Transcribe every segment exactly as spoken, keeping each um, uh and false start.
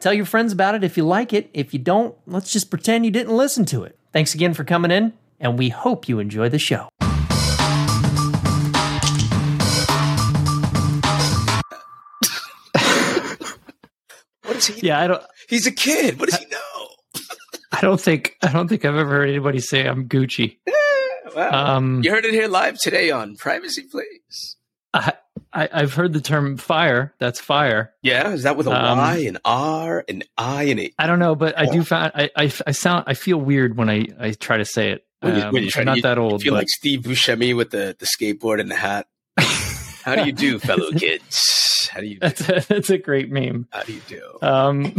Tell your friends about it if you like it. If you don't, let's just pretend you didn't listen to it. Thanks again for coming in, and we hope you enjoy the show. What is he? Yeah, I don't. He's a kid. What does I, he know? I don't think. I don't think I've ever heard anybody say I'm Gucci. Wow. Um, you heard it here live today on Privacy Please. I, I, I've heard the term fire. That's fire. Yeah, is that with a um, Y, an R, an I, and a... I don't know, but I oh. do find I, I, I sound I feel weird when I, I try to say it. When you, um, when you try I'm not you, that old. You feel but... like Steve Buscemi with the, the skateboard and the hat. How do you do, fellow kids? How do you? Do? That's a, that's a great meme. How do you do? Um,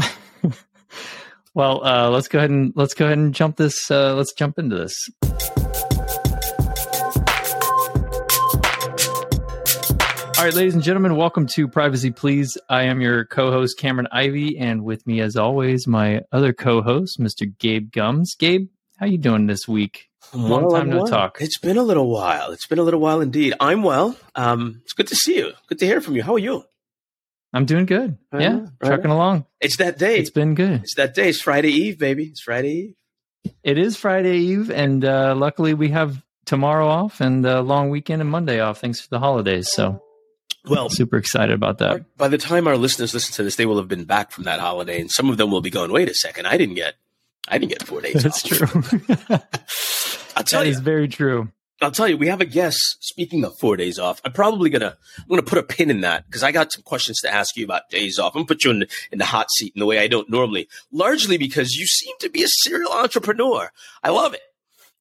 well, uh, let's go ahead and let's go ahead and jump this. Uh, let's jump into this. All right, ladies and gentlemen, welcome to Privacy Please. I am your co-host, Cameron Ivey, and with me, as always, my other co-host, Mister Gabe Gums. Gabe, how you doing this week? Long well, time no talk. It's been a little while. It's been a little while indeed. I'm well. Um, it's good to see you. Good to hear from you. How are you? I'm doing good. Right yeah, on, right trucking on. along. It's that day. It's been good. It's that day. It's Friday Eve, baby. It's Friday Eve. It is Friday Eve, and uh, luckily we have tomorrow off and a uh, long weekend and Monday off, thanks for the holidays, so... Well, super excited about that. By the time our listeners listen to this, they will have been back from that holiday, and some of them will be going, "Wait a second, I didn't get, I didn't get four days." That's off. True. I'll tell that you, is very true. I'll tell you, we have a guest. Speaking of four days off, I'm probably gonna, I'm gonna put a pin in that because I got some questions to ask you about days off. I'm gonna put you in, in the hot seat in the way I don't normally, largely because you seem to be a serial entrepreneur. I love it.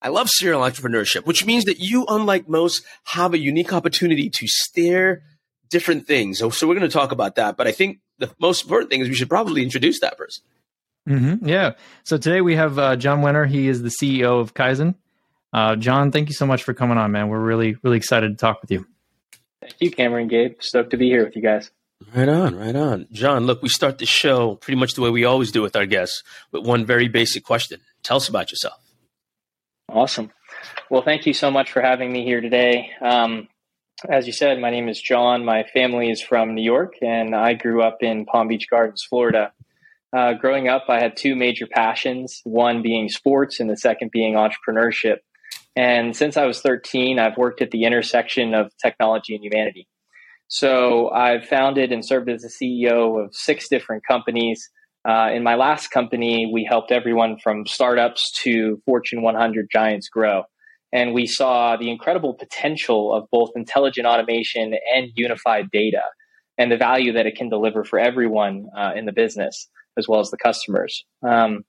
I love serial entrepreneurship, which means that you, unlike most, have a unique opportunity to stare. Different things. So, so we're going to talk about that. But I think the most important thing is we should probably introduce that person. Mm-hmm. Yeah. So today we have uh, John Winner. He is the C E O of Kaizen. Uh, John, thank you so much for coming on, man. We're really, really excited to talk with you. Thank you, Cameron, Gabe. Stoked to be here with you guys. Right on, right on. John, look, we start the show pretty much the way we always do with our guests, with one very basic question. Tell us about yourself. Awesome. Well, thank you so much for having me here today. Um, As you said, my name is John. My family is from New York, and I grew up in Palm Beach Gardens, Florida. Uh, growing up, I had two major passions, one being sports and the second being entrepreneurship. And since I was thirteen, I've worked at the intersection of technology and humanity. So I've founded and served as the C E O of six different companies. Uh, in my last company, we helped everyone from startups to Fortune one hundred giants grow. And we saw the incredible potential of both intelligent automation and unified data and the value that it can deliver for everyone uh, in the business, as well as the customers. Um,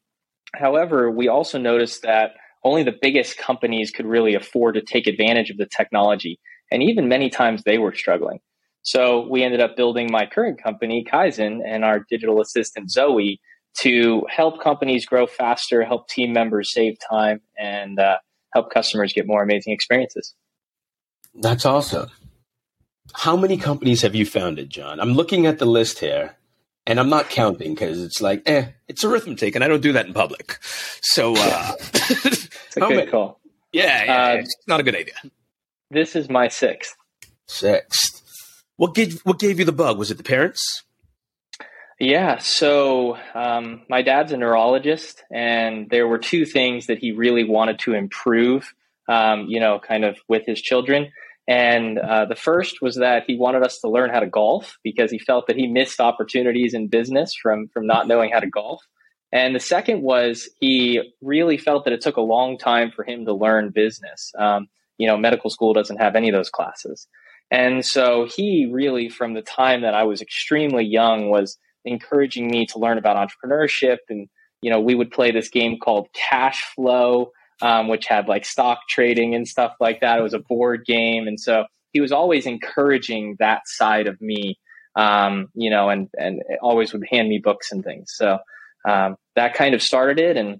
however, we also noticed that only the biggest companies could really afford to take advantage of the technology. And even many times they were struggling. So we ended up building my current company, Kaizen, and our digital assistant, Zoe, to help companies grow faster, help team members save time, and uh, help customers get more amazing experiences. That's awesome. How many companies have you founded, John? I'm looking at the list here, and I'm not counting because it's like, eh, it's arithmetic, and I don't do that in public. So uh, it's a good many? call. Yeah, yeah, uh, yeah, it's not a good idea. This is my sixth. Sixth. What gave, what gave you the bug? Was it the parents? Yeah, so um, my dad's a neurologist, and there were two things that he really wanted to improve, um, you know, kind of with his children. And uh, the first was that he wanted us to learn how to golf because he felt that he missed opportunities in business from from not knowing how to golf. And the second was he really felt that it took a long time for him to learn business. Um, you know, medical school doesn't have any of those classes. And so he really, from the time that I was extremely young, was encouraging me to learn about entrepreneurship. And, you know, we would play this game called Cash Flow, um, which had like stock trading and stuff like that. It was a board game. And so he was always encouraging that side of me. um, you know, and, and always would hand me books and things. So um, that kind of started it. And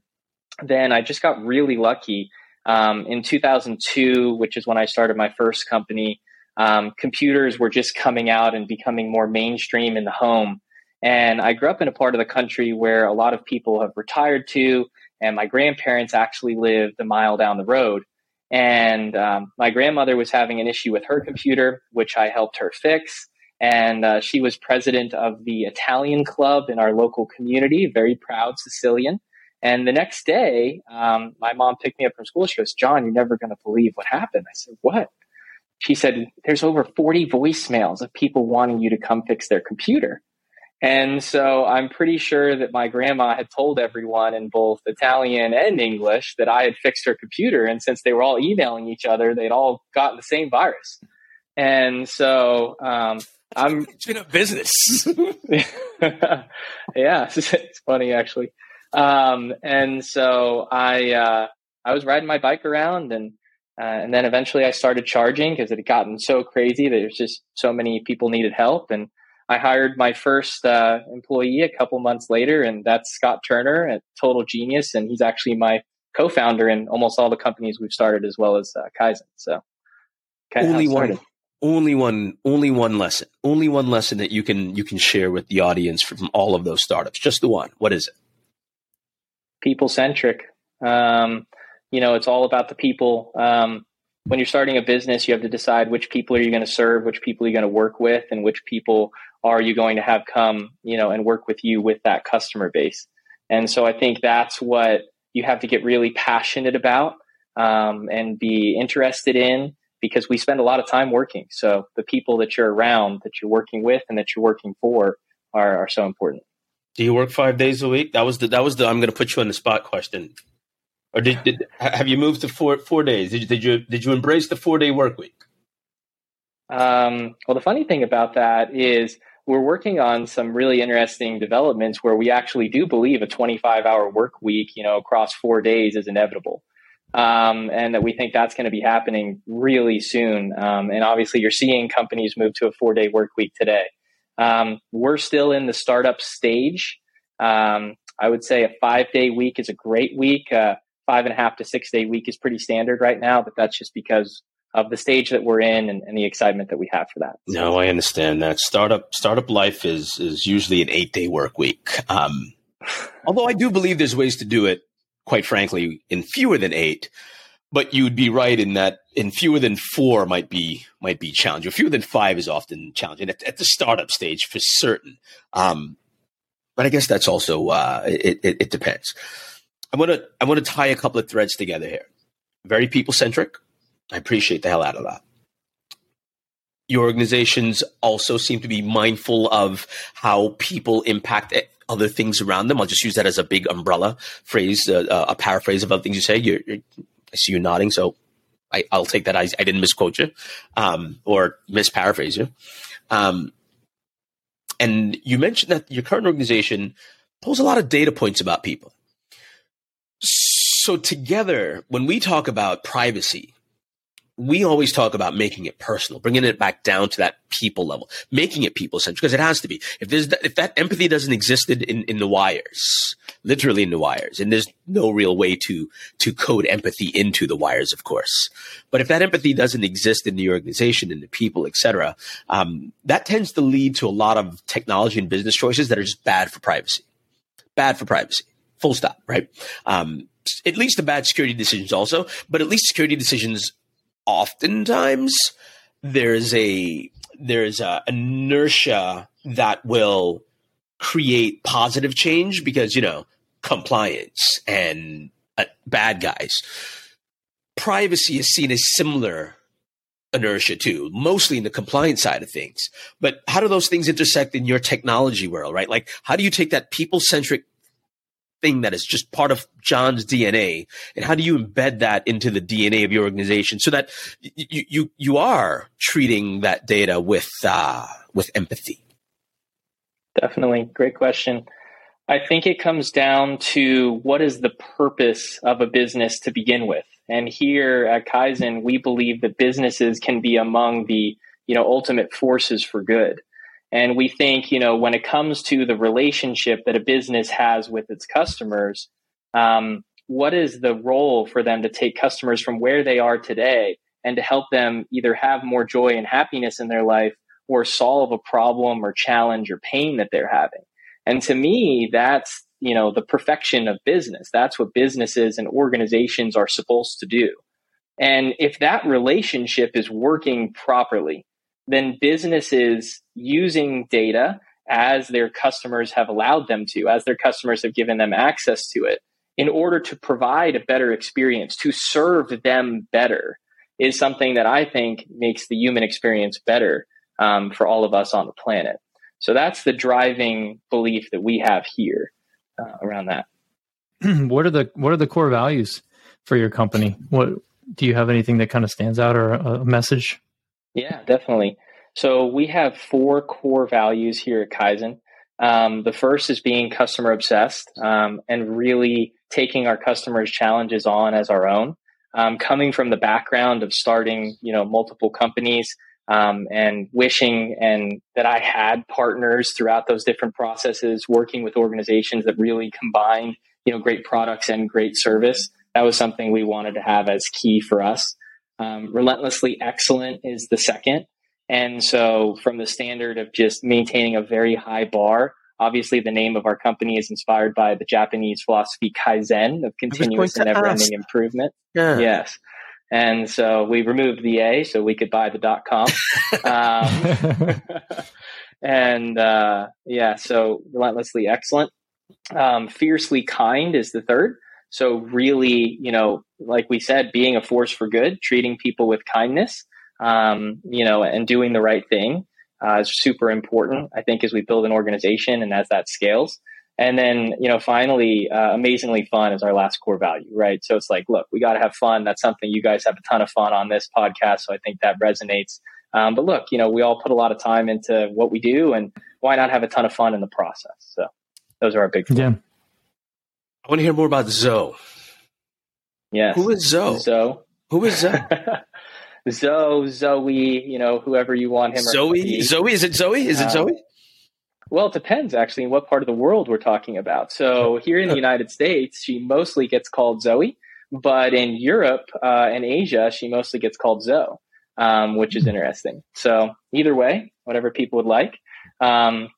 then I just got really lucky um, in two thousand two, which is when I started my first company. Um, computers were just coming out and becoming more mainstream in the home. And I grew up in a part of the country where a lot of people have retired to, and my grandparents actually lived a mile down the road. And um, my grandmother was having an issue with her computer, which I helped her fix. And uh, she was president of the Italian club in our local community, very proud Sicilian. And the next day, um, my mom picked me up from school. She goes, "John, you're never going to believe what happened." I said, "What?" She said, "There's over forty voicemails of people wanting you to come fix their computer." And so I'm pretty sure that my grandma had told everyone in both Italian and English that I had fixed her computer. And since they were all emailing each other, they'd all gotten the same virus. And so um, I'm in business. Yeah, it's funny, actually. Um, and so I uh, I was riding my bike around, and uh, and then eventually I started charging because it had gotten so crazy that there's just so many people needed help. And I hired my first uh, employee a couple months later, and that's Scott Turner at Total Genius, and he's actually my co-founder in almost all the companies we've started, as well as uh, Kaizen. So, only one, only one, only one lesson, only one lesson that you can you can share with the audience from all of those startups. Just the one. What is it? People centric. Um, you know, it's all about the people. Um, When you're starting a business, you have to decide which people are you going to serve, which people are you going to work with, and which people are you going to have come, you know, and work with you with that customer base. And so I think that's what you have to get really passionate about um, and be interested in, because we spend a lot of time working. So the people that you're around, that you're working with, and that you're working for are, are so important. Do you work five days a week? That was the that was the I'm going to put you on the spot question. Or did, did have you moved to four four days? Did you, did you did you embrace the four day work week? Um, well, the funny thing about that is we're working on some really interesting developments where we actually do believe a twenty-five hour work week, you know, across four days is inevitable, um, and that we think that's going to be happening really soon. Um, and obviously, you're seeing companies move to a four day work week today. Um, we're still in the startup stage. Um, I would say a five day week is a great week. Uh, Five and a half to six day week is pretty standard right now, but that's just because of the stage that we're in and, and the excitement that we have for that. So. No, I understand that startup startup life is is usually an eight day work week. Um, although I do believe there's ways to do it, quite frankly, in fewer than eight. But you'd be right in that in fewer than four might be might be challenging. Fewer than five is often challenging at, at the startup stage for certain. Um, but I guess that's also uh, it, it, it depends. I want to I want to tie a couple of threads together here. Very people centric. I appreciate the hell out of that. Your organizations also seem to be mindful of how people impact other things around them. I'll just use that as a big umbrella phrase, uh, uh, a paraphrase of other things you say. You're, you're, I see you nodding, so I, I'll take that. I, I didn't misquote you um, or misparaphrase you. Um, and you mentioned that your current organization pulls a lot of data points about people. So together, when we talk about privacy, we always talk about making it personal, bringing it back down to that people level, making it people-centric, because it has to be. If there's that, if that empathy doesn't exist in, in the wires, literally in the wires, and there's no real way to to code empathy into the wires, of course. But if that empathy doesn't exist in the organization, in the people, et cetera, um, that tends to lead to a lot of technology and business choices that are just bad for privacy, bad for privacy. Full stop, right? Um, it leads to bad security decisions also, but at least security decisions oftentimes there's a there's a inertia that will create positive change because, you know, compliance and uh, bad guys. Privacy is seen as similar inertia too, mostly in the compliance side of things. But how do those things intersect in your technology world, right? Like, how do you take that people-centric thing that is just part of John's D N A, and how do you embed that into the D N A of your organization so that you you you are treating that data with uh, with empathy? Definitely, great question. I think it comes down to what is the purpose of a business to begin with, and here at Kaizen, we believe that businesses can be among the you know ultimate forces for good. And we think, you know, when it comes to the relationship that a business has with its customers, um, what is the role for them to take customers from where they are today and to help them either have more joy and happiness in their life or solve a problem or challenge or pain that they're having? And to me, that's, you know, the perfection of business. That's what businesses and organizations are supposed to do. And if that relationship is working properly, then businesses using data as their customers have allowed them to, as their customers have given them access to it, in order to provide a better experience, to serve them better, is something that I think makes the human experience better um, for all of us on the planet. So that's the driving belief that we have here uh, around that. What are the what are the core values for your company? What do you have anything that kind of stands out or a, a message? Yeah, definitely. So we have four core values here at Kaizen. Um, the first is being customer obsessed um, and really taking our customers' challenges on as our own. Um, coming from the background of starting, you know, multiple companies um, and wishing and that I had partners throughout those different processes, working with organizations that really combined, you know, great products and great service. That was something we wanted to have as key for us. Um, relentlessly excellent is the second. And so from the standard of just maintaining a very high bar, obviously the name of our company is inspired by the Japanese philosophy Kaizen of continuous and never-ending improvement. Yeah. Yes. And so we removed the A so we could buy the dot com. um, and uh, yeah, so relentlessly excellent. Um, fiercely kind is the third. So really, you know, like we said, being a force for good, treating people with kindness, um, you know, and doing the right thing uh, is super important, I think, as we build an organization and as that scales. And then, you know, finally, uh, amazingly fun is our last core value, right? So it's like, look, we got to have fun. That's something you guys have a ton of fun on this podcast. So I think that resonates. Um, but look, you know, we all put a lot of time into what we do, and why not have a ton of fun in the process? So those are our big four. Yeah. I want to hear more about Zoe. Yes. Who is Zoe? Zoe. Who is Zoe? Zoe, Zoe, you know, whoever you want him. Zoe? Or Zoe? Is it Zoe? Is um, it Zoe? Well, it depends, actually, in what part of the world we're talking about. So here in the United States, she mostly gets called Zoe. But in Europe uh, and Asia, she mostly gets called Zoe, um, which is interesting. So either way, whatever people would like. Um,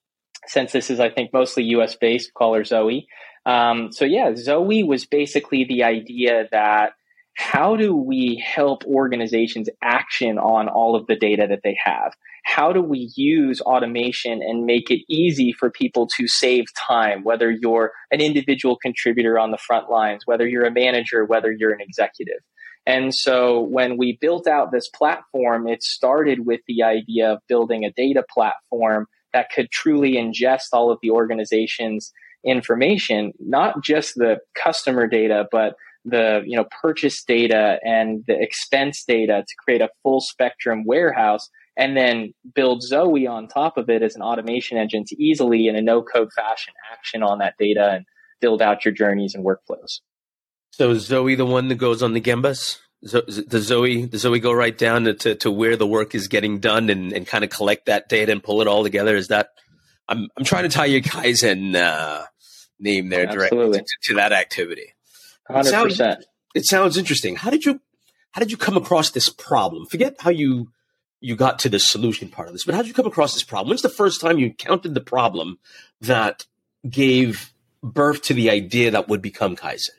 since this is, I think, mostly U S based, call her Zoe. Um, so yeah, Zoe was basically the idea that how do we help organizations action on all of the data that they have? How do we use automation and make it easy for people to save time, whether you're an individual contributor on the front lines, whether you're a manager, whether you're an executive? And so when we built out this platform, it started with the idea of building a data platform that could truly ingest all of the organization's information, not just the customer data, but the, you know, purchase data and the expense data, to create a full spectrum warehouse, and then build Zoe on top of it as an automation engine to easily, in a no-code fashion, action on that data and build out your journeys and workflows. So is Zoe the one that goes on the Gembas? Does Zoe, does Zoe go right down to, to where the work is getting done and, and kind of collect that data and pull it all together? Is that... I'm I'm trying to tie your Kaizen uh, name there directly to, to that activity. one hundred percent. It sounds interesting. How did you how did you come across this problem? Forget how you you got to the solution part of this, but how did you come across this problem? When's the first time you encountered the problem that gave birth to the idea that would become Kaizen?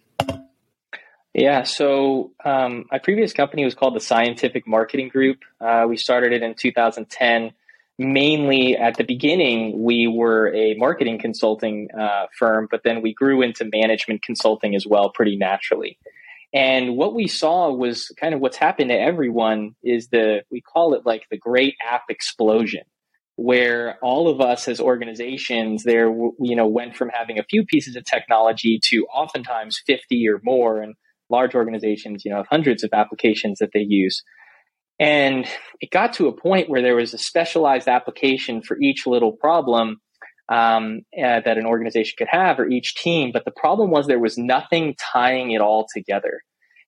Yeah, so um, my previous company was called the Scientific Marketing Group. Uh, we started it in two thousand ten. Mainly at the beginning, we were a marketing consulting uh, firm, but then we grew into management consulting as well, pretty naturally. And what we saw was kind of what's happened to everyone is the, we call it like the great app explosion, where all of us as organizations there, you know, went from having a few pieces of technology to oftentimes fifty or more, and large organizations, you know, have hundreds of applications that they use. And it got to a point where there was a specialized application for each little problem um, uh, that an organization could have, or each team. But the problem was there was nothing tying it all together.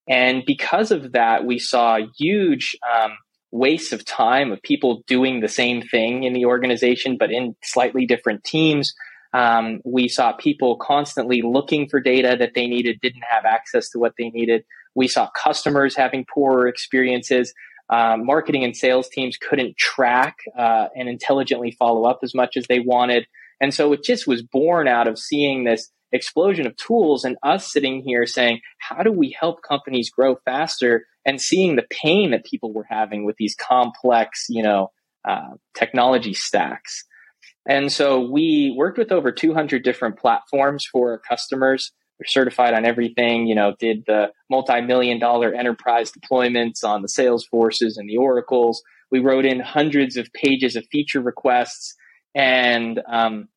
And because of that, we saw huge um, wastes of time of people doing the same thing in the organization, but in slightly different teams. Um, we saw people constantly looking for data that they needed, didn't have access to what they needed. We saw customers having poorer experiences. Uh, marketing and sales teams couldn't track uh, and intelligently follow up as much as they wanted. And so it just was born out of seeing this explosion of tools and us sitting here saying, how do we help companies grow faster, and seeing the pain that people were having with these complex, you know, uh, technology stacks. And so we worked with over two hundred different platforms for our customers. We're certified on everything, you know, did the multi-million dollar enterprise deployments on the Salesforces and the Oracles. We wrote in hundreds of pages of feature requests, and um,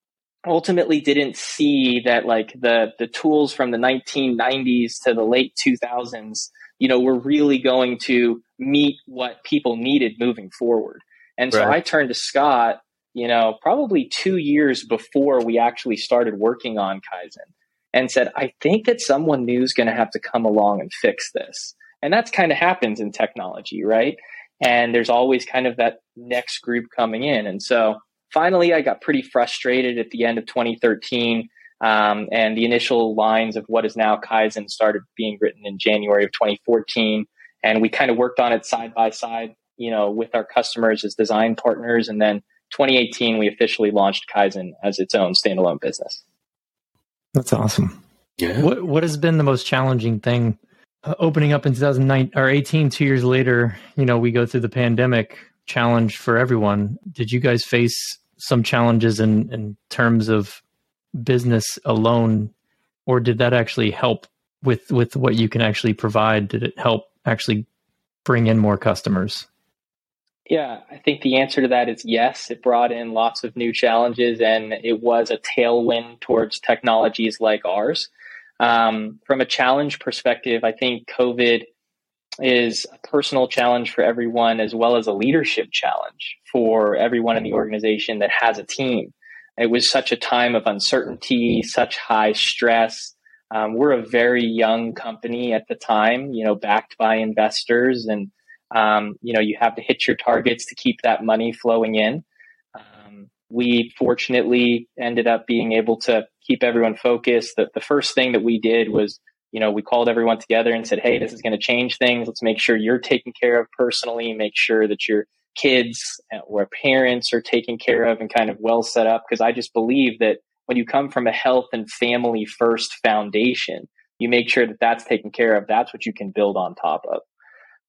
ultimately didn't see that like the, the tools from the nineteen nineties to the late two thousands, you know, were really going to meet what people needed moving forward. And so right. I turned to Scott, you know, probably two years before we actually started working on Kaizen, and said, I think that someone new is going to have to come along and fix this. And that's kind of happens in technology, right? And there's always kind of that next group coming in. And so finally, I got pretty frustrated at the end of twenty thirteen, um, and the initial lines of what is now Kaizen started being written in January of twenty fourteen. And we kind of worked on it side by side, you know, with our customers as design partners. And then twenty eighteen, we officially launched Kaizen as its own standalone business. That's awesome. Yeah. What what has been the most challenging thing uh, opening up in two thousand nineteen or eighteen, two years later? You know, we go through the pandemic challenge for everyone. Did you guys face some challenges in, in terms of business alone, or did that actually help with, with what you can actually provide? Did it help actually bring in more customers? Yeah, I think the answer to that is yes. It brought in lots of new challenges, and it was a tailwind towards technologies like ours. Um, from a challenge perspective, I think COVID is a personal challenge for everyone, as well as a leadership challenge for everyone in the organization that has a team. It was such a time of uncertainty, such high stress. Um, we're a very young company at the time, you know, backed by investors, and Um, you know, you have to hit your targets to keep that money flowing in. Um, we fortunately ended up being able to keep everyone focused. The, the first thing that we did was, you know, we called everyone together and said, hey, this is going to change things. Let's make sure you're taken care of personally, make sure that your kids or parents are taken care of and kind of well set up. Because I just believe that when you come from a health and family first foundation, you make sure that that's taken care of. That's what you can build on top of.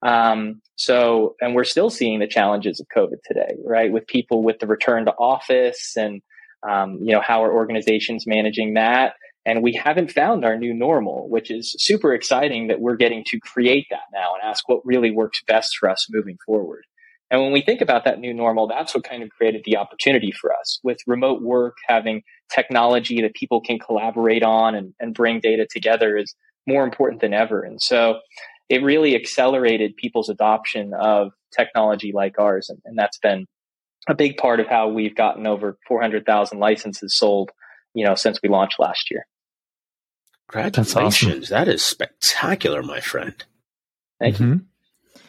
Um, so, and we're still seeing the challenges of COVID today, right? With people with the return to office and, um, you know, how are organizations managing that? And we haven't found our new normal, which is super exciting that we're getting to create that now and ask what really works best for us moving forward. And when we think about that new normal, that's what kind of created the opportunity for us with remote work, having technology that people can collaborate on and, and bring data together is more important than ever. And so, it really accelerated people's adoption of technology like ours. And, and that's been a big part of how we've gotten over four hundred thousand licenses sold, you know, since we launched last year. Congratulations. Awesome. That is spectacular, my friend. Thank mm-hmm. you.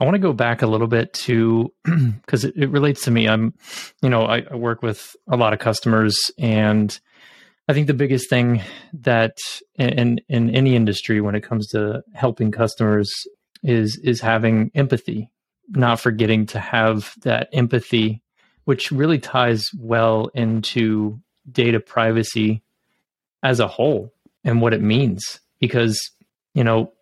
I want to go back a little bit to, because it, it relates to me. I'm, you know, I, I work with a lot of customers, and I think the biggest thing that in, in any industry when it comes to helping customers is is having empathy, not forgetting to have that empathy, which really ties well into data privacy as a whole and what it means. Because, you know,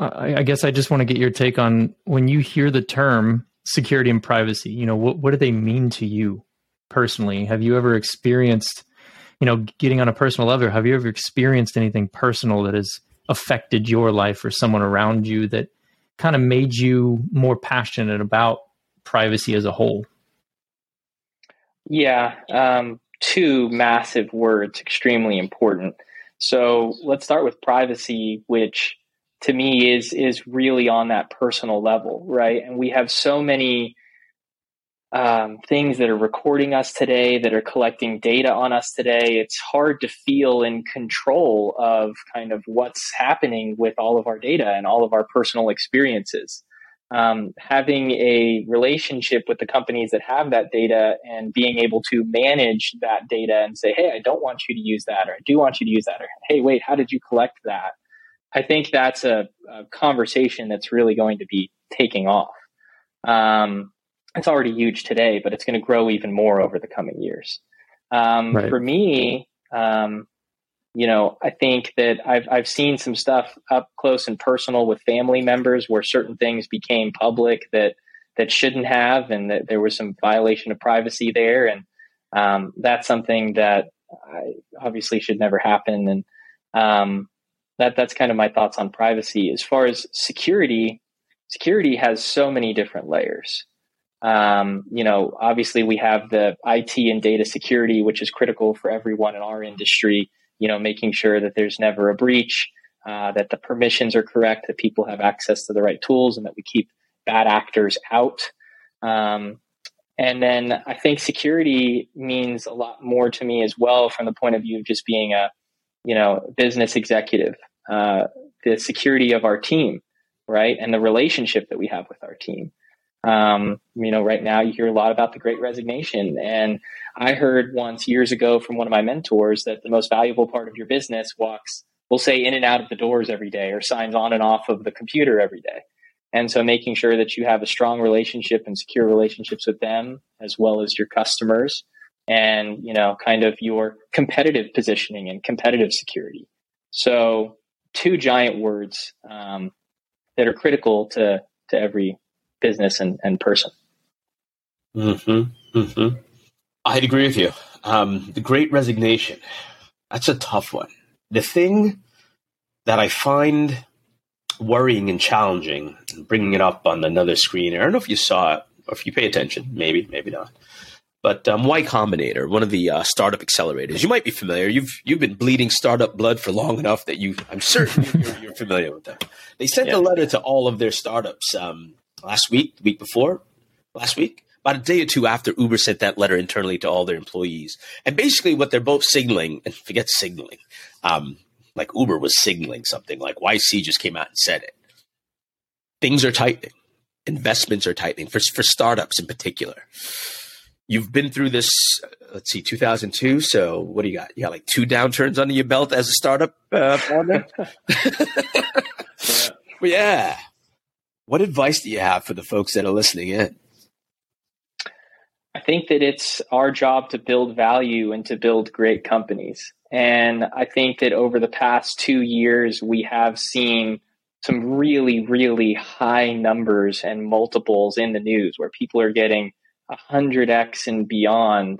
I, I guess I just want to get your take on when you hear the term security and privacy, you know, what, what do they mean to you personally? Have you ever experienced, you know, getting on a personal level, have you ever experienced anything personal that has affected your life or someone around you that kind of made you more passionate about privacy as a whole? Yeah, um, two massive words, extremely important. So let's start with privacy, which to me is is really on that personal level, right? And we have so many Um, things that are recording us today, that are collecting data on us today. It's hard to feel in control of kind of what's happening with all of our data and all of our personal experiences. um, having a relationship with the companies that have that data and being able to manage that data and say, hey, I don't want you to use that, or I do want you to use that, or hey, wait, how did you collect that? I think that's a, a conversation that's really going to be taking off. Um, it's already huge today, but it's going to grow even more over the coming years. Um, right. For me, um, you know, I think that I've, I've seen some stuff up close and personal with family members where certain things became public that, that shouldn't have, and that there was some violation of privacy there. And, um, that's something that I obviously should never happen. And, um, that, that's kind of my thoughts on privacy. As far as security, security has so many different layers. Um, you know, obviously we have the I T and data security, which is critical for everyone in our industry, you know, making sure that there's never a breach, uh, that the permissions are correct, that people have access to the right tools, and that we keep bad actors out. Um, and then I think security means a lot more to me as well from the point of view of just being a, you know, business executive, uh, the security of our team, right? And the relationship that we have with our team. Um, you know, right now you hear a lot about the Great Resignation. And I heard once years ago from one of my mentors that the most valuable part of your business walks, we'll say, in and out of the doors every day, or signs on and off of the computer every day. And so making sure that you have a strong relationship and secure relationships with them, as well as your customers, and, you know, kind of your competitive positioning and competitive security. So two giant words, um, that are critical to, to every business and, and person. Mm-hmm. Mm-hmm. I'd agree with you. Um, the Great Resignation, that's a tough one. The thing that I find worrying and challenging, and bringing it up on another screen, I don't know if you saw it or if you pay attention, maybe, maybe not, but um, Y Combinator, one of the uh, startup accelerators, you might be familiar. You've you've been bleeding startup blood for long enough that you, I'm certain you're, you're familiar with them. They sent yeah. a letter to all of their startups, um, Last week, the week before, last week, about a day or two after Uber sent that letter internally to all their employees. And basically what they're both signaling, and forget signaling, um, like Uber was signaling something, like Y C just came out and said it. Things are tightening. Investments are tightening, for, for startups in particular. You've been through this, let's see, two thousand two. So what do you got? You got like two downturns under your belt as a startup uh, founder? yeah. yeah. What advice do you have for the folks that are listening in? I think that it's our job to build value and to build great companies. And I think that over the past two years, we have seen some really, really high numbers and multiples in the news where people are getting one hundred x and beyond,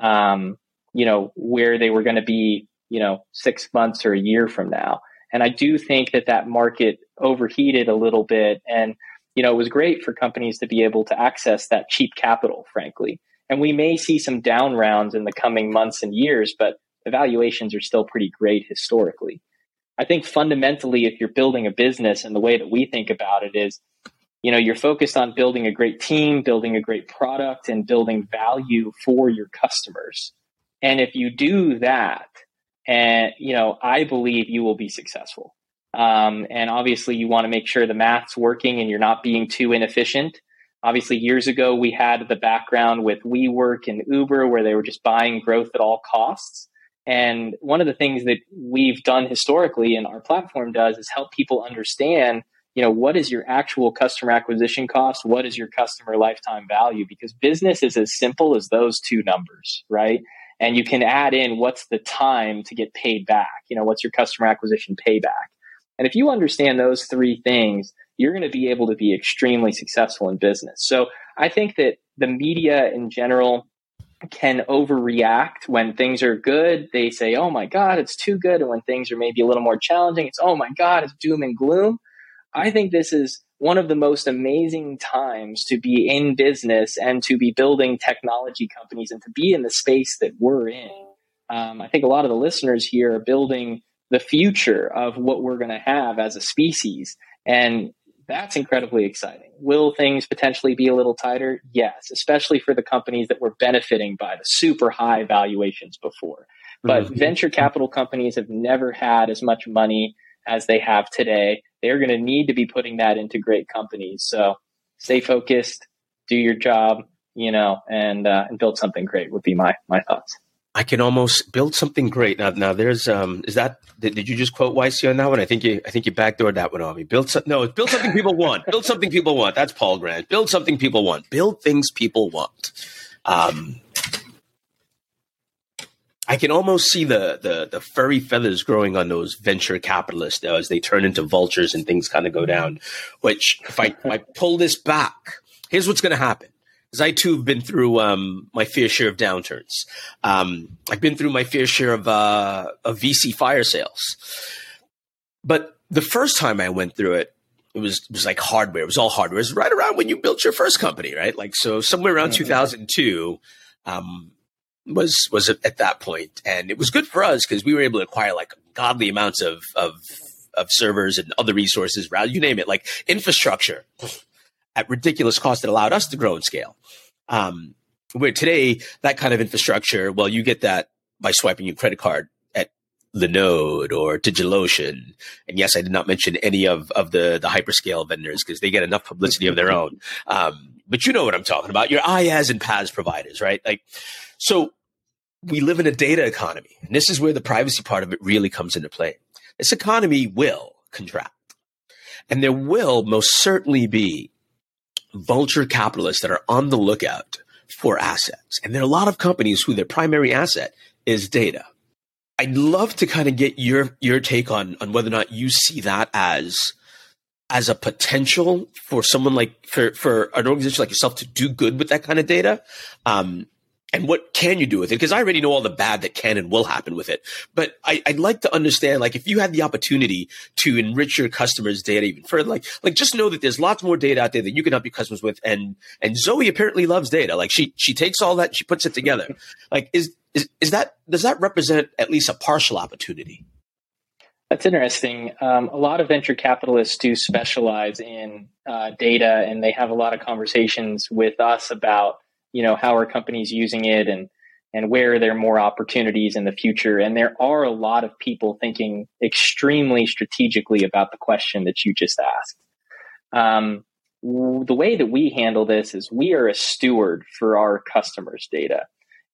um, you know, where they were going to be, you know, six months or a year from now. And I do think that that market overheated a little bit. And, you know, it was great for companies to be able to access that cheap capital, frankly. And we may see some down rounds in the coming months and years, but the valuations are still pretty great historically. I think fundamentally, if you're building a business, and the way that we think about it is, you know, you're focused on building a great team, building a great product, and building value for your customers. And if you do that, and, you know, I believe you will be successful. Um, and obviously you want to make sure the math's working and you're not being too inefficient. Obviously years ago, we had the background with WeWork and Uber where they were just buying growth at all costs. And one of the things that we've done historically and our platform does is help people understand, you know, what is your actual customer acquisition cost? What is your customer lifetime value? Because business is as simple as those two numbers, right? And you can add in what's the time to get paid back, you know, what's your customer acquisition payback. And if you understand those three things, you're going to be able to be extremely successful in business. So I think that the media in general can overreact when things are good. They say, oh my God, it's too good. And when things are maybe a little more challenging, it's, oh my God, it's doom and gloom. I think this is one of the most amazing times to be in business and to be building technology companies and to be in the space that we're in. Um, I think a lot of the listeners here are building the future of what we're going to have as a species. And that's incredibly exciting. Will things potentially be a little tighter? Yes, especially for the companies that were benefiting by the super high valuations before. But mm-hmm. venture capital companies have never had as much money as they have today. They're going to need to be putting that into great companies. So stay focused, do your job, you know, and uh, and build something great would be my my thoughts. I can almost build something great. Now, now there's, um, is that, did, did you just quote Y C on that one? I think you, I think you backdoored that one on me. Build some, no, build something people want. Build something people want. That's Paul Grant. Build something people want. Build things people want. Um, I can almost see the, the, the furry feathers growing on those venture capitalists now as they turn into vultures and things kind of go down, which if I, if I pull this back, here's what's going to happen. I too have been through um, my fair share of downturns. Um, I've been through my fair share of, uh, of V C fire sales. But the first time I went through it, it was it was like hardware. It was all hardware. It was right around when you built your first company, right? Like so, somewhere around mm-hmm. two thousand two um, was was at that point, and it was good for us because we were able to acquire like godly amounts of of, of servers and other resources, you name it, like infrastructure. At ridiculous cost that allowed us to grow and scale. Um, where today, that kind of infrastructure, well, you get that by swiping your credit card at Linode or DigitalOcean. And yes, I did not mention any of, of the, the hyperscale vendors because they get enough publicity of their own. Um, but you know what I'm talking about. Your IaaS and PaaS providers, right? Like, so we live in a data economy. And this is where the privacy part of it really comes into play. This economy will contract. And there will most certainly be vulture capitalists that are on the lookout for assets. And there are a lot of companies who their primary asset is data. I'd love to kind of get your your take on, on whether or not you see that as, as a potential for someone like, for, for an organization like yourself to do good with that kind of data. Um, and what can you do with it? Because I already know all the bad that can and will happen with it. But I, I'd like to understand, like, if you had the opportunity to enrich your customers' data even further, like, like just know that there's lots more data out there that you can help your customers with. And and Zoe apparently loves data. Like, she she takes all that and she puts it together. Like, is is is that does that represent at least a partial opportunity? That's interesting. Um, a lot of venture capitalists do specialize in uh, data, and they have a lot of conversations with us about, you know, how are companies using it and, and where are there more opportunities in the future? And there are a lot of people thinking extremely strategically about the question that you just asked. Um, w- the way that we handle this is we are a steward for our customers' data,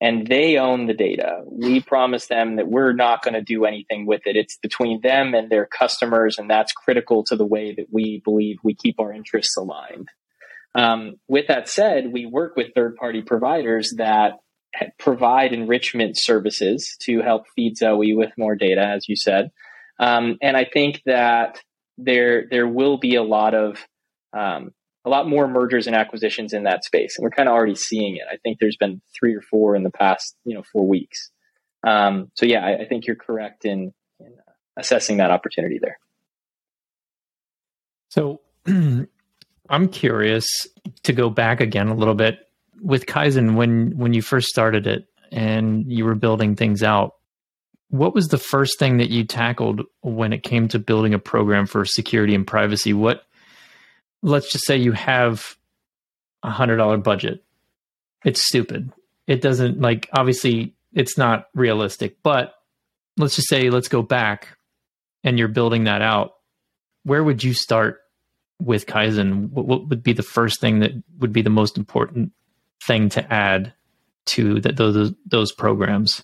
and they own the data. We promise them that we're not going to do anything with it. It's between them and their customers, and that's critical to the way that we believe we keep our interests aligned. Um, with that said, we work with third-party providers that provide enrichment services to help feed Zoe with more data, as you said. Um, and I think that there there will be a lot of um, a lot more mergers and acquisitions in that space, and we're kind of already seeing it. I think there's been three or four in the past, you know, four weeks. Um, so yeah, I, I think you're correct in, in assessing that opportunity there. So. I'm curious to go back again a little bit with Kaizen. When, when you first started it and you were building things out, what was the first thing that you tackled when it came to building a program for security and privacy? What, let's just say you have a hundred dollar budget. It's stupid. It doesn't, like, obviously it's not realistic, but let's just say, let's go back and you're building that out. Where would you start with Kaizen? What would be the first thing that would be the most important thing to add to that, those, those programs?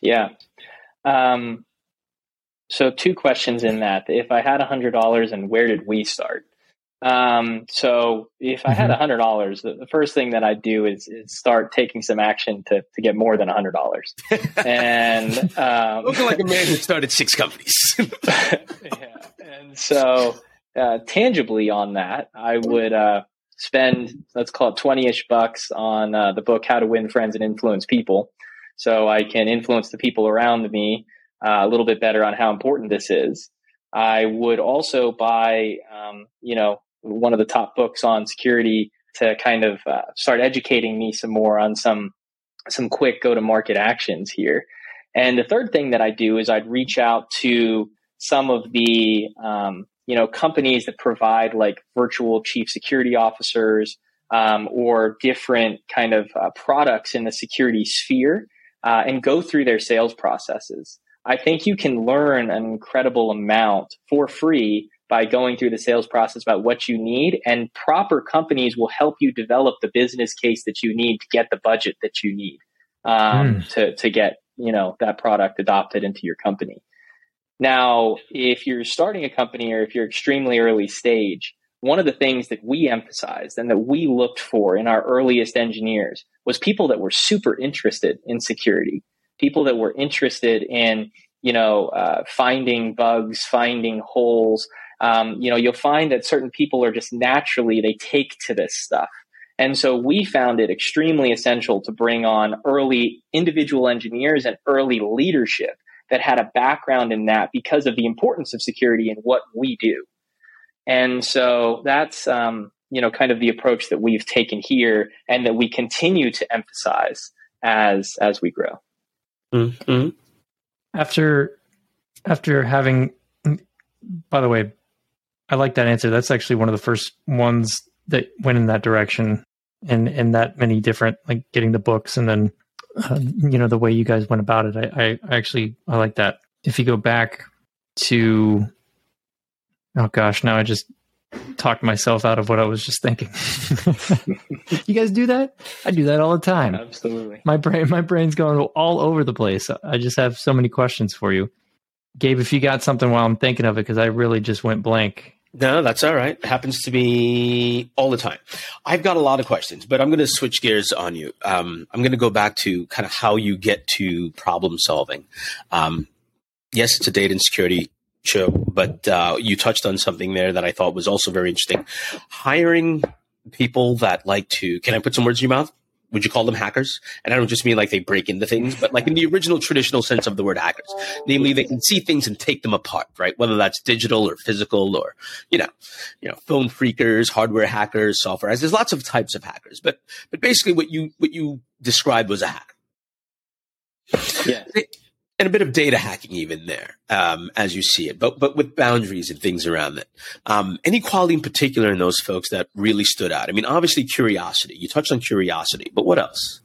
Yeah. Um, so two questions in that. If I had a hundred dollars and where did we start? Um, so if I mm-hmm. had a hundred dollars, the, the first thing that I do is, is start taking some action to, to get more than a hundred dollars. And, um, looking like a man who started six companies. Yeah. And so, Uh, tangibly on that, I would uh, spend, let's call it twenty-ish bucks on uh, the book, How to Win Friends and Influence People. So I can influence the people around me uh, a little bit better on how important this is. I would also buy, um, you know, one of the top books on security to kind of uh, start educating me some more on some, some quick go-to-market actions here. And the third thing that I do is I'd reach out to some of the, um, you know, companies that provide like virtual chief security officers um, or different kind of uh, products in the security sphere uh, and go through their sales processes. I think you can learn an incredible amount for free by going through the sales process about what you need, and proper companies will help you develop the business case that you need to get the budget that you need um, mm. to, to get, you know, that product adopted into your company. Now, if you're starting a company or if you're extremely early stage, one of the things that we emphasized and that we looked for in our earliest engineers was people that were super interested in security, people that were interested in, you know, uh, finding bugs, finding holes. Um, you know, you'll find that certain people are just naturally, they take to this stuff. And so we found it extremely essential to bring on early individual engineers and early leadership that had a background in that because of the importance of security and what we do. And so that's, um, you know, kind of the approach that we've taken here and that we continue to emphasize as as we grow. Mm-hmm. After, after having, by the way, I like that answer. That's actually one of the first ones that went in that direction, and, and that many different, like getting the books and then, uh, you know, the way you guys went about it. I, I actually, I like that. If you go back to, oh gosh, now I just talked myself out of what I was just thinking. You guys do that? I do that all the time. Absolutely. My brain, my brain's going all over the place. I just have so many questions for you. Gabe, if you got something while I'm thinking of it, because I really just went blank. No, that's all right. It happens to me all the time. I've got a lot of questions, but I'm going to switch gears on you. Um, I'm going to go back to kind of how you get to problem solving. Um, yes, it's a data and security show, but uh, you touched on something there that I thought was also very interesting. Hiring people that like to, can I put some words in your mouth? Would you call them hackers? And I don't just mean like they break into things, but like in the original traditional sense of the word hackers, namely they can see things and take them apart, right? Whether that's digital or physical or, you know, you know, phone freakers, hardware hackers, software hackers. There's lots of types of hackers, but, but basically what you, what you described was a hacker. Yeah. And a bit of data hacking even there, um, as you see it, but, but with boundaries and things around that. Um, any quality in particular in those folks that really stood out? I mean, obviously curiosity, you touched on curiosity, but what else?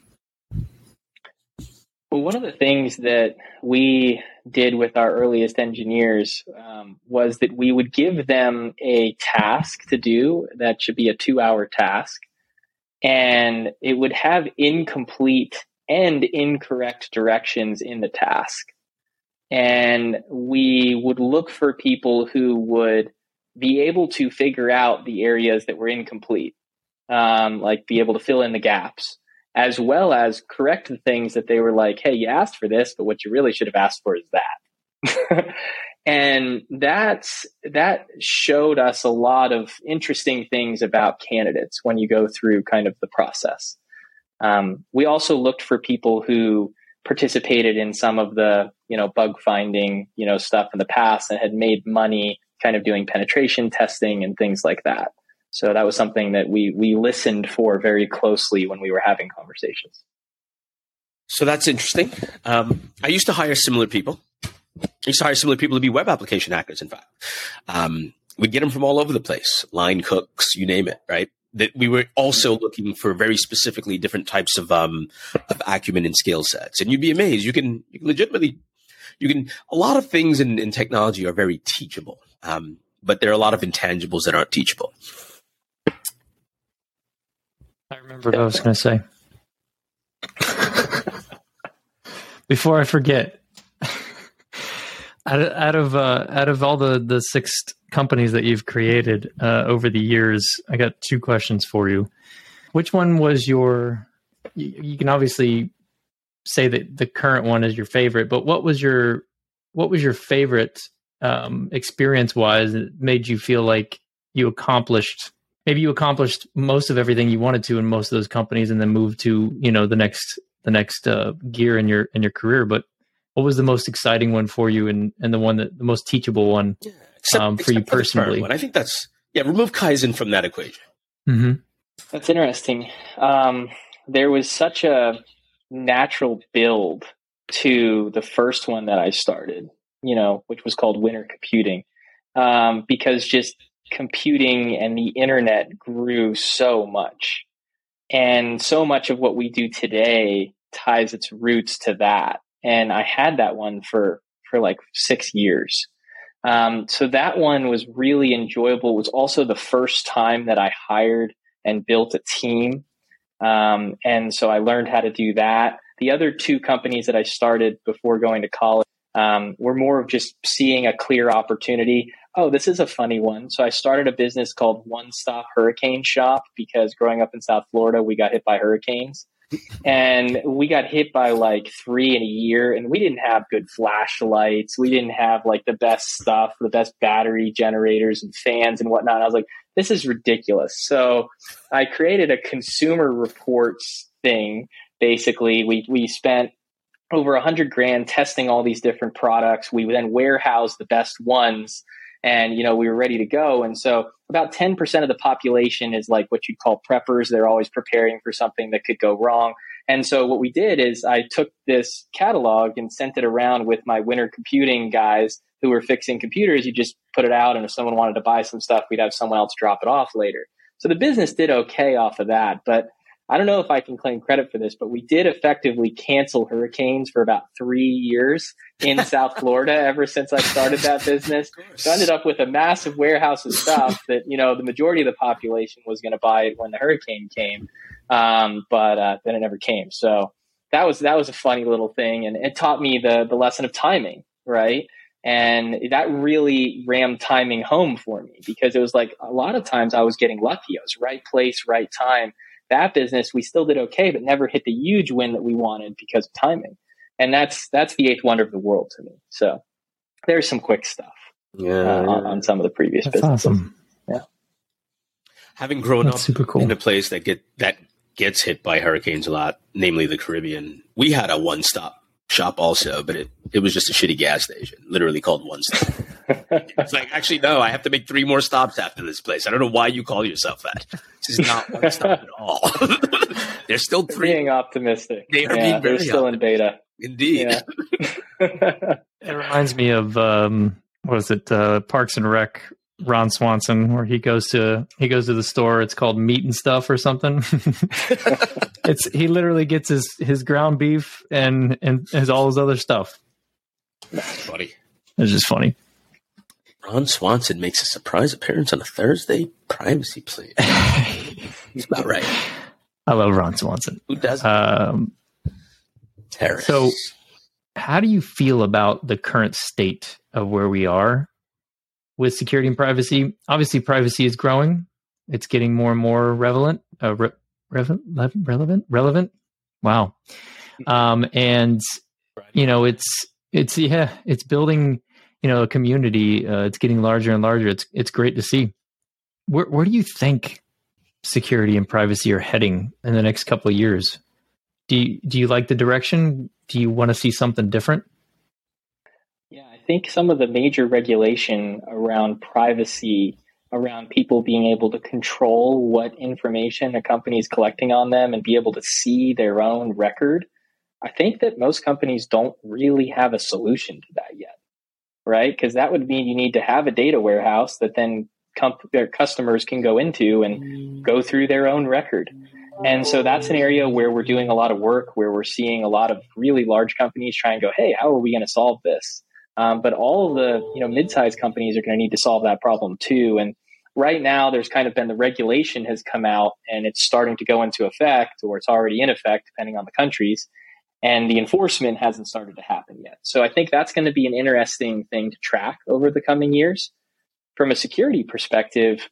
Well, one of the things that we did with our earliest engineers, um, was that we would give them a task to do that should be a two hour task, and it would have incomplete and incorrect directions in the task. And we would look for people who would be able to figure out the areas that were incomplete, um, like be able to fill in the gaps, as well as correct the things that they were like, hey, you asked for this, but what you really should have asked for is that. And that's, that showed us a lot of interesting things about candidates when you go through kind of the process. Um, we also looked for people who participated in some of the, you know, bug finding, you know, stuff in the past and had made money kind of doing penetration testing and things like that. So that was something that we, we listened for very closely when we were having conversations. So that's interesting. Um, I used to hire similar people. I used to hire similar people to be web application hackers, in fact. Um, we get them from all over the place, line cooks, you name it, right? That we were also looking for very specifically different types of um, of acumen and skill sets. And you'd be amazed. You can, you can legitimately, you can, a lot of things in, in technology are very teachable, um, but there are a lot of intangibles that aren't teachable. I remember what I was going to say. Before I forget, out of, out of, uh, out of all the, the six companies that you've created uh, over the years, I got two questions for you. Which one was your, you, you can obviously say that the current one is your favorite, but what was your, what was your favorite um, experience-wise that made you feel like you accomplished, maybe you accomplished most of everything you wanted to in most of those companies and then moved to, you know, the next, the next uh, gear in your, in your career. But what was the most exciting one for you and, and the one that the most teachable one? Yeah. Except, um, for you personally. I think that's, yeah, remove Kaizen from that equation. Mm-hmm. That's interesting. Um, there was such a natural build to the first one that I started, you know, which was called Winter Computing, um, because just computing and the internet grew so much. And so much of what we do today ties its roots to that. And I had that one for, for like six years. Um, so that one was really enjoyable. It was also the first time that I hired and built a team. Um, and so I learned how to do that. The other two companies that I started before going to college um, were more of just seeing a clear opportunity. Oh, this is a funny one. So I started a business called One Stop Hurricane Shop because growing up in South Florida, we got hit by hurricanes. And we got hit by like three in a year, and we didn't have good flashlights. We didn't have like the best stuff, the best battery generators and fans and whatnot. And I was like, this is ridiculous. So I created a consumer reports thing. Basically, we, we spent over a hundred grand testing all these different products. We then warehoused the best ones, and, you know, we were ready to go. And so about ten percent of the population is like what you'd call preppers. They're always preparing for something that could go wrong. And so what we did is I took this catalog and sent it around with my Winter Computing guys who were fixing computers. You just put it out, and if someone wanted to buy some stuff, we'd have someone else drop it off later. So the business did okay off of that. But I don't know if I can claim credit for this, but we did effectively cancel hurricanes for about three years in South Florida ever since I started that business. So I ended up with a massive warehouse of stuff that, you know, the majority of the population was going to buy it when the hurricane came. Um, but uh, then it never came. So that was that was a funny little thing. And it taught me the the lesson of timing, right? And that really rammed timing home for me, because it was like a lot of times I was getting lucky. I was right place, right time. That business, we still did okay, but never hit the huge win that we wanted because of timing. And that's that's the eighth wonder of the world to me. So there's some quick stuff yeah, uh, yeah. On, on some of the previous that's businesses. Awesome. Yeah. Having grown that's up super cool. in a place that get that gets hit by hurricanes a lot, namely the Caribbean, we had a one-stop shop also, but it, it was just a shitty gas station, literally called One Stop. It's like, actually, no, I have to make three more stops after this place. I don't know why you call yourself that. This is not One Stop at all. They're still three. Being optimistic. They are yeah, being very they're still optimistic. In beta. Indeed. Yeah. It reminds me of, um, what is it? Uh, Parks and Rec, Ron Swanson, where he goes to, he goes to the store. It's called Meat and Stuff or something. It's, he literally gets his, his ground beef and, and his, all his other stuff. That's funny. It's just funny. Ron Swanson makes a surprise appearance on a Thursday. Privacy Please. He's about right. I love Ron Swanson. Who doesn't? Um, Terrorists. So how do you feel about the current state of where we are with security and privacy? Obviously, privacy is growing. It's getting more and more relevant. Uh, re- relevant? Relevant? Relevant? Wow. Um, and, you know, it's it's yeah, it's building... You know, a community, uh, it's getting larger and larger. It's it's great to see. Where where do you think security and privacy are heading in the next couple of years? Do you, do you like the direction? Do you want to see something different? Yeah, I think some of the major regulation around privacy, around people being able to control what information a company is collecting on them and be able to see their own record. I think that most companies don't really have a solution to that yet. Right? Because that would mean you need to have a data warehouse that then comp- their customers can go into and go through their own record. And so that's an area where we're doing a lot of work, where we're seeing a lot of really large companies try and go, hey, how are we going to solve this? Um, but all of the you know mid-sized companies are going to need to solve that problem too. And right now there's kind of been the regulation has come out and it's starting to go into effect, or it's already in effect, depending on the countries. And the enforcement hasn't started to happen yet. So I think that's going to be an interesting thing to track over the coming years. From a security perspective,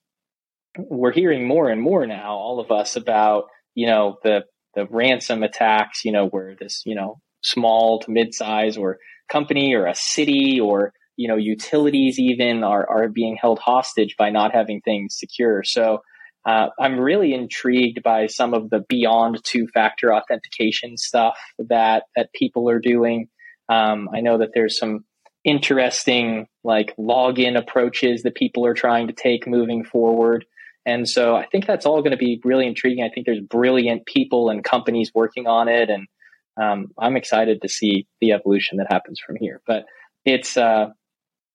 we're hearing more and more now, all of us, about, you know, the the ransom attacks, you know, where this, you know, small to mid-size or company or a city or, you know, utilities even are, are being held hostage by not having things secure. So Uh, I'm really intrigued by some of the beyond two-factor authentication stuff that that people are doing. Um, I know that there's some interesting like login approaches that people are trying to take moving forward. And so I think that's all going to be really intriguing. I think there's brilliant people and companies working on it. And um, I'm excited to see the evolution that happens from here. But it's uh,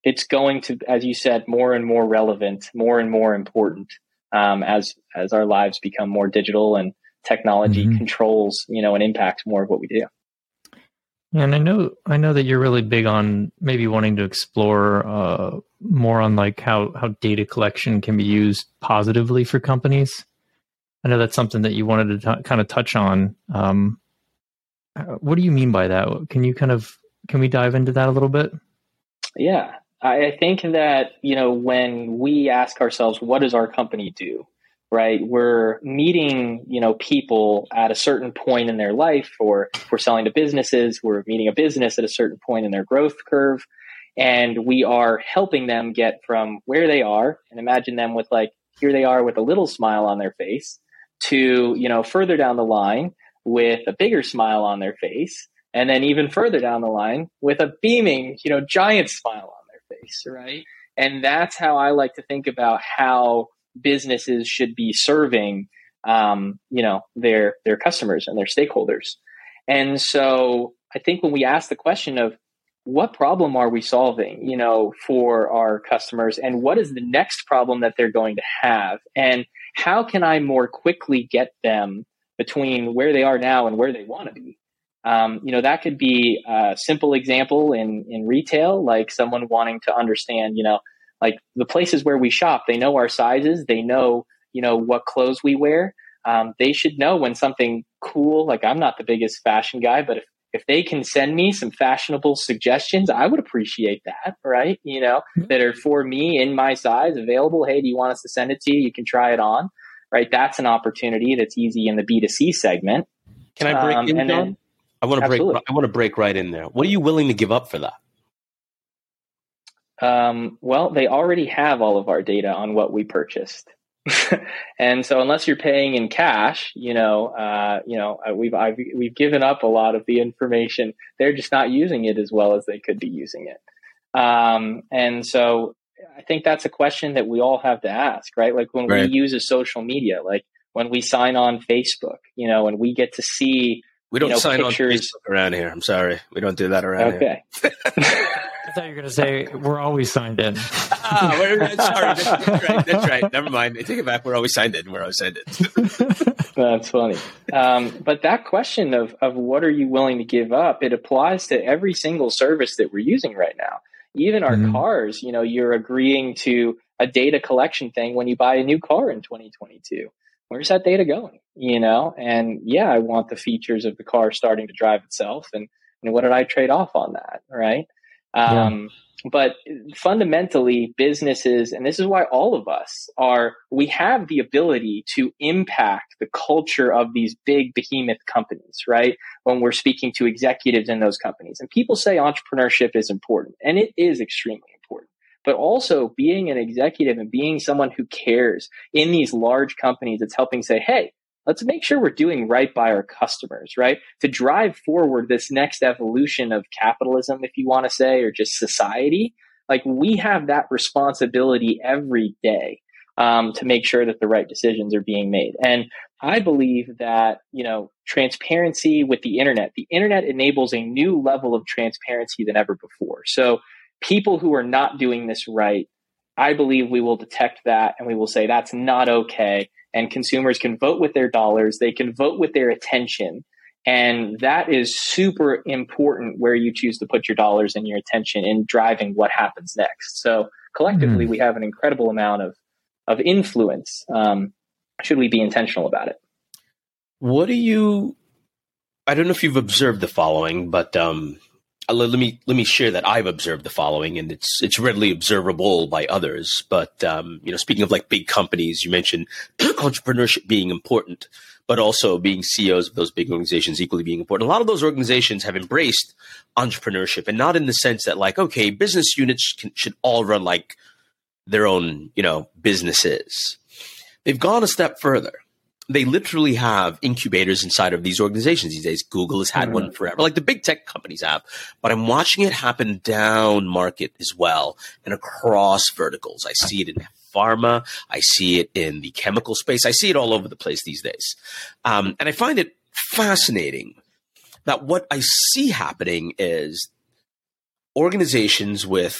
it's going to, as you said, more and more relevant, more and more important. Um, as as our lives become more digital and technology mm-hmm. controls, you know, and impacts more of what we do. And I know, I know that you're really big on maybe wanting to explore uh, more on like how, how data collection can be used positively for companies. I know that's something that you wanted to t- kind of touch on. Um, what do you mean by that? Can you kind of, can we dive into that a little bit? Yeah, I think that, you know, when we ask ourselves, what does our company do? Right? We're meeting, you know, people at a certain point in their life, or we're selling to businesses, we're meeting a business at a certain point in their growth curve, and we are helping them get from where they are, and imagine them with like, here they are with a little smile on their face, to, you know, further down the line with a bigger smile on their face, and then even further down the line with a beaming, you know, giant smile on their face, right? And that's how I like to think about how businesses should be serving, um, you know, their, their customers and their stakeholders. And so I think when we ask the question of what problem are we solving, you know, for our customers, and what is the next problem that they're going to have, and how can I more quickly get them between where they are now and where they want to be? Um, you know, that could be a simple example in, in retail, like someone wanting to understand, you know, like the places where we shop, they know our sizes, they know, you know, what clothes we wear. Um, they should know when something cool, like I'm not the biggest fashion guy, but if, if they can send me some fashionable suggestions, I would appreciate that, right? You know, that are for me in my size available. Hey, do you want us to send it to you? You can try it on, right? That's an opportunity that's easy in the B two C segment. Can I break um, in, John? I want to break, I want to break right in there. What are you willing to give up for that? Um, well, they already have all of our data on what we purchased. And so unless you're paying in cash, you know, uh, you know, we've, I've, we've given up a lot of the information. They're just not using it as well as they could be using it. Um, and so I think that's a question that we all have to ask, right? Like when right. we use a social media, like when we sign on Facebook, you know, and we get to see, we don't you know, sign pictures. On Facebook around here. I'm sorry. We don't do that around okay. here. Okay. I thought you were going to say, we're always signed in. ah, we're, sorry, that's, that's right, that's right. Never mind. I take it back. We're always signed in. We're always signed in. That's funny. Um, but that question of, of what are you willing to give up, it applies to every single service that we're using right now. Even our mm-hmm. cars, you know, you're agreeing to a data collection thing when you buy a new car in twenty twenty-two. Where's that data going? You know, and yeah, I want the features of the car starting to drive itself. And, and what did I trade off on that? Right. Um, yeah. But fundamentally, businesses, and this is why all of us are, we have the ability to impact the culture of these big behemoth companies, right? When we're speaking to executives in those companies, and people say entrepreneurship is important, and it is extremely important, but also being an executive and being someone who cares in these large companies, it's helping say, hey, let's make sure we're doing right by our customers, right? To drive forward this next evolution of capitalism, if you want to say, or just society, like we have that responsibility every day um, to make sure that the right decisions are being made. And I believe that, you know, transparency with the internet, the internet enables a new level of transparency than ever before. So people who are not doing this right, I believe we will detect that and we will say, that's not okay. And consumers can vote with their dollars. They can vote with their attention. And that is super important where you choose to put your dollars and your attention in driving what happens next. So collectively, mm. we have an incredible amount of, of influence. Um, should we be intentional about it? What do you, I don't know if you've observed the following, but um, let me, let me share that I've observed the following, and it's, it's readily observable by others. But, um, you know, speaking of like big companies, you mentioned entrepreneurship being important, but also being C E Os of those big organizations equally being important. A lot of those organizations have embraced entrepreneurship, and not in the sense that like, okay, business units can, should all run like their own, you know, businesses. They've gone a step further. They literally have incubators inside of these organizations these days. Google has had mm-hmm. one forever, like the big tech companies have. But I'm watching it happen down market as well and across verticals. I see it in pharma. I see it in the chemical space. I see it all over the place these days. Um, and I find it fascinating that what I see happening is organizations with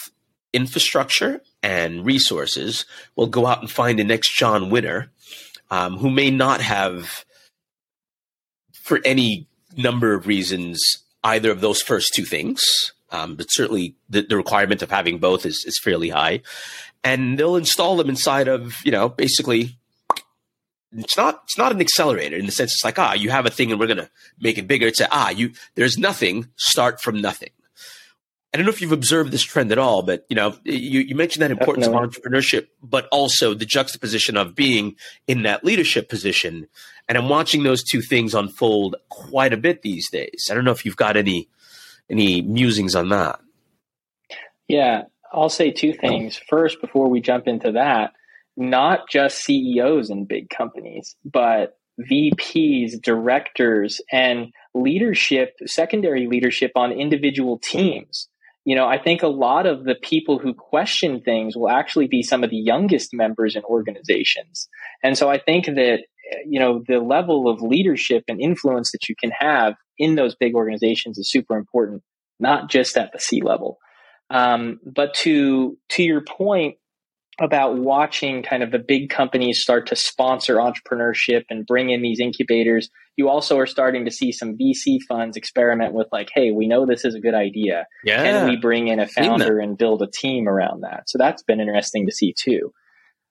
infrastructure and resources will go out and find the next John Winner, Um, who may not have, for any number of reasons, either of those first two things. Um, but certainly the, the requirement of having both is, is fairly high, and they'll install them inside of, you know, basically it's not, it's not an accelerator in the sense it's like, ah, you have a thing and we're going to make it bigger. It's a, ah, you, there's nothing, start from nothing. I don't know if you've observed this trend at all, but, you know, you, you mentioned that importance of entrepreneurship, but also the juxtaposition of being in that leadership position. And I'm watching those two things unfold quite a bit these days. I don't know if you've got any, any musings on that. Yeah, I'll say two things. First, before we jump into that, not just C E Os in big companies, but V Ps, directors, and leadership, secondary leadership on individual teams. You know, I think a lot of the people who question things will actually be some of the youngest members in organizations. And so I think that, you know, the level of leadership and influence that you can have in those big organizations is super important, not just at the C level. Um, but to to your point about watching kind of the big companies start to sponsor entrepreneurship and bring in these incubators, you also are starting to see some V C funds experiment with like, hey, we know this is a good idea. Yeah. Can we bring in a founder and build a team around that? So that's been interesting to see too.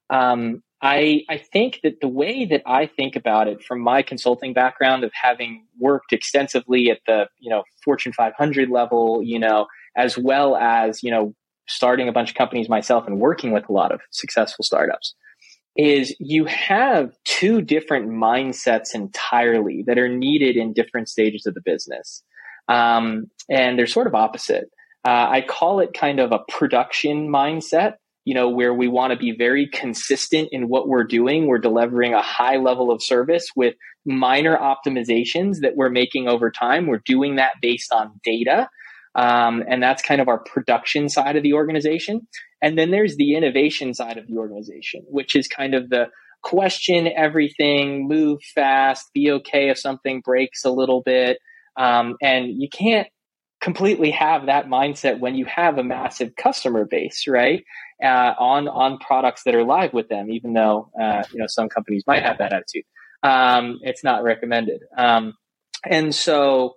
Um, I, I think that the way that I think about it from my consulting background of having worked extensively at the, you know, Fortune five hundred level, you know, as well as, you know, starting a bunch of companies myself and working with a lot of successful startups, is you have two different mindsets entirely that are needed in different stages of the business. Um, and they're sort of opposite. Uh, I call it kind of a production mindset, you know, where we want to be very consistent in what we're doing. We're delivering a high level of service with minor optimizations that we're making over time. We're doing that based on data. Um, and that's kind of our production side of the organization. And then there's the innovation side of the organization, which is kind of the question everything, move fast, be okay if something breaks a little bit. Um, and you can't completely have that mindset when you have a massive customer base, right? Uh, on, on products that are live with them, even though, uh, you know, some companies might have that attitude. Um, it's not recommended. Um, and so,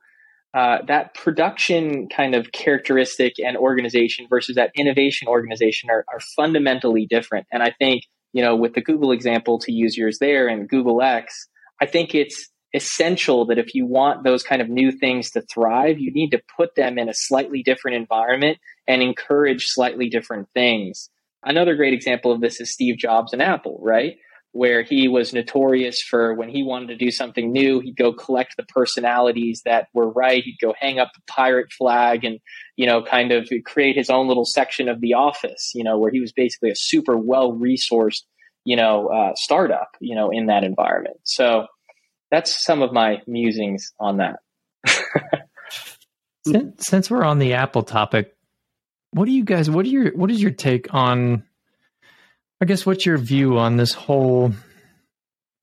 Uh, that production kind of characteristic and organization versus that innovation organization are, are fundamentally different. And I think, you know, with the Google example to use yours there and Google X, I think it's essential that if you want those kind of new things to thrive, you need to put them in a slightly different environment and encourage slightly different things. Another great example of this is Steve Jobs and Apple, right? Where he was notorious for when he wanted to do something new, he'd go collect the personalities that were right. He'd go hang up the pirate flag and, you know, kind of create his own little section of the office, you know, where he was basically a super well-resourced, you know, uh, startup, you know, in that environment. So that's some of my musings on that. since, since we're on the Apple topic, what do you guys, what are your, what is your take on, I guess, what's your view on this whole,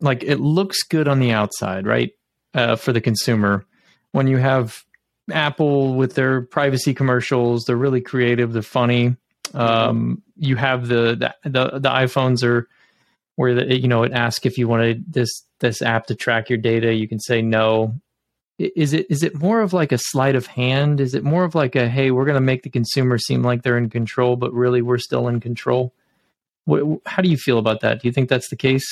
like, it looks good on the outside, right? Uh, for the consumer, when you have Apple with their privacy commercials, they're really creative, they're funny. Um, you have the, the, the, the iPhones are where, the, you know, it asks if you wanted this, this app to track your data, you can say no. Is it, is it more of like a sleight of hand? Is it more of like a, hey, we're going to make the consumer seem like they're in control, but really we're still in control? How do you feel about that? Do you think that's the case?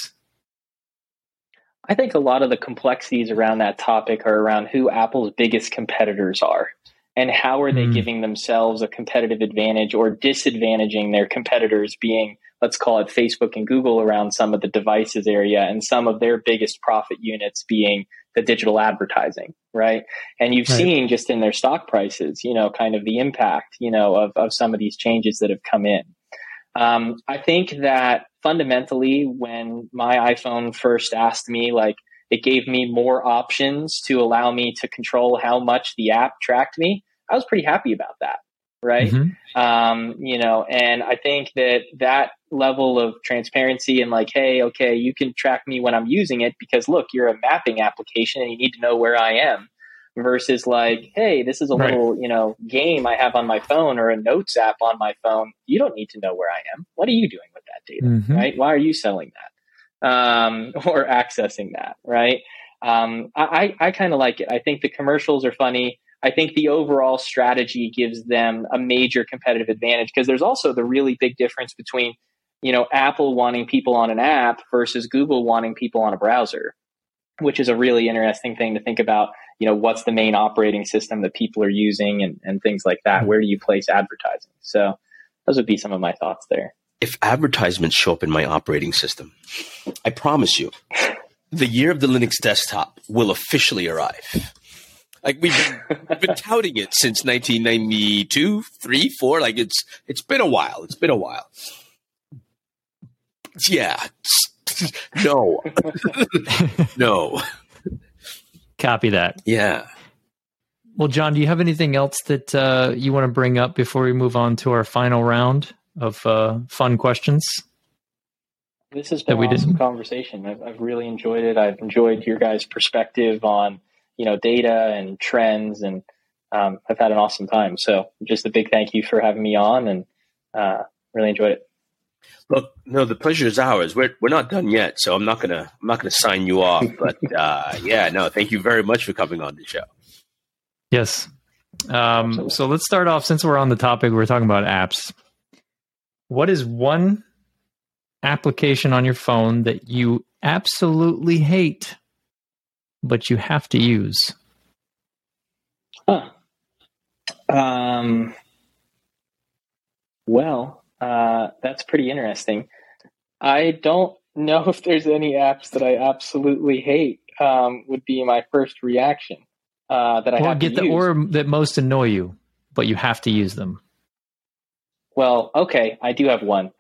I think a lot of the complexities around that topic are around who Apple's biggest competitors are and how are they mm. giving themselves a competitive advantage or disadvantaging their competitors, being, let's call it Facebook and Google around some of the devices area, and some of their biggest profit units being the digital advertising, right? And you've right. seen just in their stock prices, you know, kind of the impact, you know, of, of some of these changes that have come in. Um, I think that fundamentally, when my iPhone first asked me, like, it gave me more options to allow me to control how much the app tracked me, I was pretty happy about that, right? Mm-hmm. Um, you know, and I think that that level of transparency and like, hey, okay, you can track me when I'm using it because, look, you're a mapping application and you need to know where I am. Versus like, hey, this is a right. little, you know, game I have on my phone or a notes app on my phone. You don't need to know where I am. What are you doing with that data, mm-hmm. right? Why are you selling that um, or accessing that, right? Um, I, I, I kind of like it. I think the commercials are funny. I think the overall strategy gives them a major competitive advantage, because there's also the really big difference between, you know, Apple wanting people on an app versus Google wanting people on a browser, which is a really interesting thing to think about. You know, what's the main operating system that people are using, and, and things like that? Where do you place advertising? So those would be some of my thoughts there. If advertisements show up in my operating system, I promise you, the year of the Linux desktop will officially arrive. Like we've been, we've been touting it since nineteen ninety-two, three, four. Like it's it's been a while. It's been a while. Yeah. No. No. Copy that. Yeah. Well, John, do you have anything else that uh, you want to bring up before we move on to our final round of uh, fun questions? This has been an awesome conversation. I've, I've really enjoyed it. I've enjoyed your guys' perspective on, you know, data and trends, and um, I've had an awesome time. So just a big thank you for having me on, and uh, really enjoyed it. Look, no, the pleasure is ours. We're we're not done yet, so I'm not gonna I'm not gonna sign you off. But uh, yeah, no, thank you very much for coming on the show. Yes. Um, so let's start off, since we're on the topic. We're talking about apps. What is one application on your phone that you absolutely hate, but you have to use? Huh. Um. Well. Uh, that's pretty interesting. I don't know if there's any apps that I absolutely hate, um, would be my first reaction, uh, that I or have get to the, use. Or that most annoy you, but you have to use them. Well, okay. I do have one.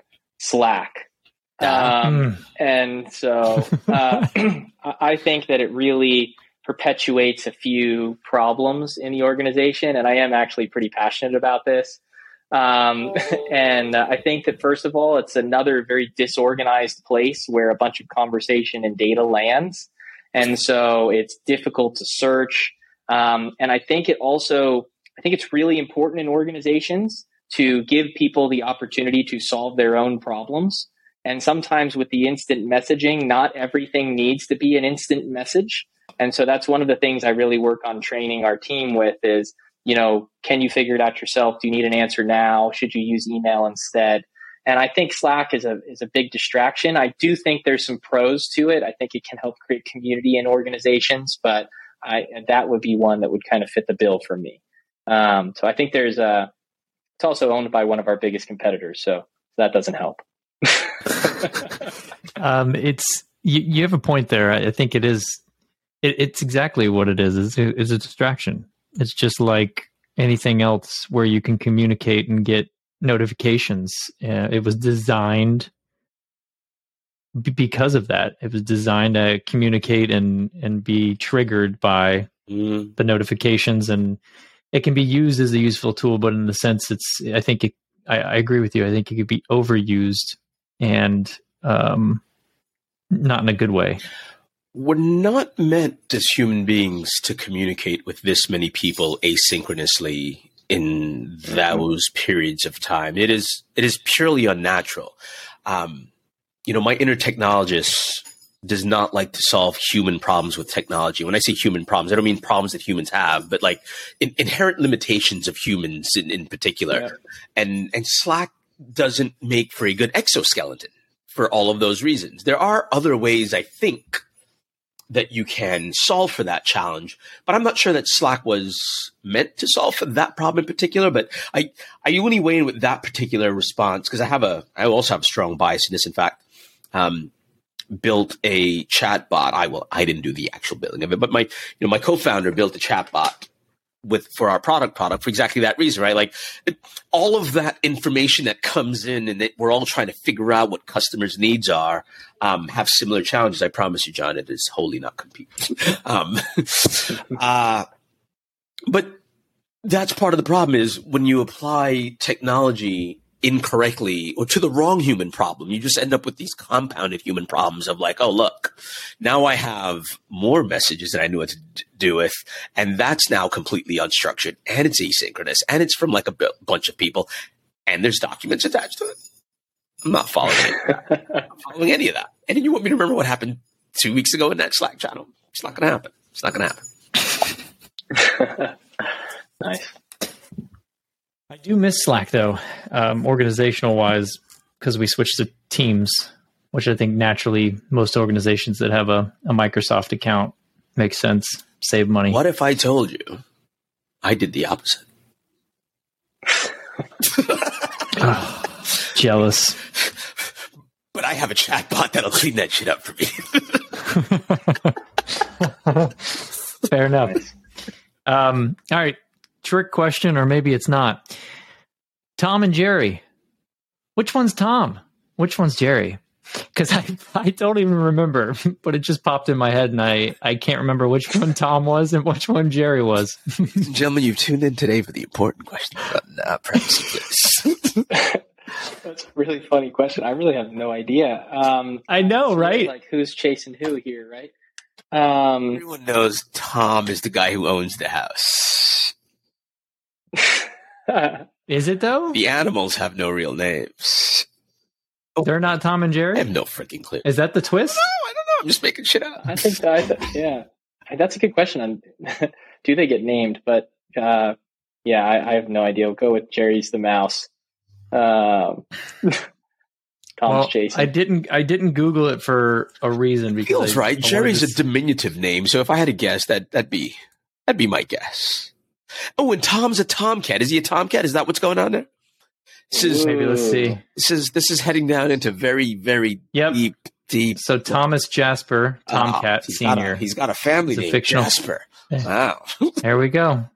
Slack. Um, mm. and so, uh, I think that it really perpetuates a few problems in the organization. And I am actually pretty passionate about this. Um, and uh, I think that, first of all, it's another very disorganized place where a bunch of conversation and data lands. And so it's difficult to search. Um, and I think it also, I think it's really important in organizations to give people the opportunity to solve their own problems. And sometimes with the instant messaging, not everything needs to be an instant message. And so that's one of the things I really work on training our team with is, you know, can you figure it out yourself? Do you need an answer now? Should you use email instead? And I think Slack is a is a big distraction. I do think there's some pros to it. I think it can help create community in organizations, but I that would be one that would kind of fit the bill for me. Um, so I think there's a. It's also owned by one of our biggest competitors, so that doesn't help. um, it's you, you have a point there. I think it is. It, it's exactly what it is. It's, it's a distraction. It's just like anything else where you can communicate and get notifications. Uh, it was designed b- because of that. It was designed to communicate and, and be triggered by mm. the notifications. And it can be used as a useful tool, but in the sense it's, I think it, I, I agree with you. I think it could be overused and um, not in a good way. We're not meant as human beings to communicate with this many people asynchronously in those periods of time. It is it is purely unnatural. Um, you know, my inner technologist does not like to solve human problems with technology. When I say human problems, I don't mean problems that humans have, but like in, inherent limitations of humans in, in particular. Yeah. And and Slack doesn't make for a good exoskeleton for all of those reasons. There are other ways, I think, that you can solve for that challenge. But I'm not sure that Slack was meant to solve for that problem in particular. But I, I only weigh in with that particular response because I have a, I also have a strong bias in this. In fact, um, built a chat bot. I will, I didn't do the actual building of it, but my, you know, my co-founder built a chat bot with, for our product product for exactly that reason, right? Like it, all of that information that comes in and that we're all trying to figure out what customers' needs are, um, have similar challenges. I promise you, John, it is wholly not compete. um, uh, but that's part of the problem is when you apply technology incorrectly or to the wrong human problem, you just end up with these compounded human problems of like, oh, look, now I have more messages than I knew what to d- do with. And that's now completely unstructured and it's asynchronous and it's from like a b- bunch of people and there's documents attached to it. I'm not following it. I'm not following any of that. And then you want me to remember what happened two weeks ago in that Slack channel. It's not going to happen. It's not going to happen. Nice. I do miss Slack, though, um, organizational-wise, because we switched to Teams, which I think naturally most organizations that have a, a Microsoft account make sense, save money. What if I told you I did the opposite? Oh, jealous. But I have a chatbot that'll clean that shit up for me. Fair enough. Nice. Um, all right. Trick question, or maybe it's not. Tom and Jerry. Which one's Tom? Which one's Jerry? Because I, I don't even remember, but it just popped in my head, and I, I can't remember which one Tom was and which one Jerry was. Ladies and gentlemen, you've tuned in today for the important question about uh, Privacy Please. That's a really funny question. I really have no idea. Um, I know, right? Like, who's chasing who here, right? Um, Everyone knows Tom is the guy who owns the house. Is it, though? The animals have no real names. Oh, they're not Tom and Jerry? I have no freaking clue. Is that the twist? No, I don't know. I'm just making shit up. I think that, I th- yeah. That's a good question. Do they get named? But, uh, yeah, I, I have no idea. We'll go with Jerry's the mouse. Um, Tom's well, Jason. I didn't, I didn't Google it for a reason. Because feels I, right. I Jerry's to... a diminutive name. So if I had to guess, that, that'd be, that'd be my guess. Oh, and Tom's a tomcat. Is he a tomcat? Is that what's going on there? This is, maybe let's see. This is this is heading down into very, very yep. deep, deep. So Thomas Jasper, Tomcat oh, he's Senior. Got a, he's got a family it's name, a fictional... Jasper. Wow. There we go.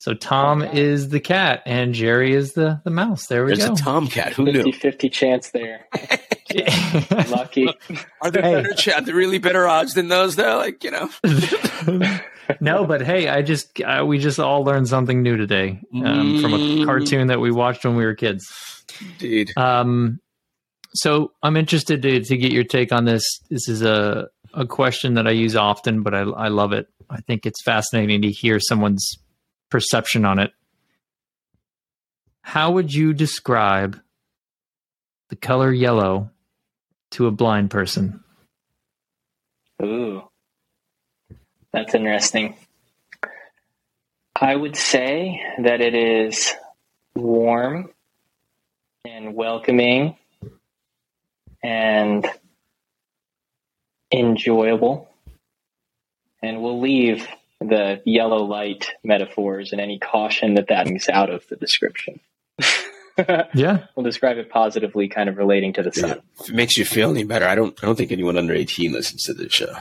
So Tom oh, is the cat, and Jerry is the, the mouse. There we There's go. There's a tomcat. Who knew? fifty-fifty chance there. Lucky. Are there, hey. better, are there really better odds than those, though? Like, you know. No, but hey, I just uh, we just all learned something new today um, from a cartoon that we watched when we were kids. Indeed. Um, so I'm interested to, to get your take on this. This is a, a question that I use often, but I, I love it. I think it's fascinating to hear someone's perception on it. How would you describe the color yellow to a blind person? Ooh. That's interesting. I would say that it is warm and welcoming and enjoyable. And we'll leave the yellow light metaphors and any caution that that makes out of the description. Yeah. We'll describe it positively, kind of relating to the sun. If it makes you feel any better, I don't, I don't think anyone under eighteen listens to this show.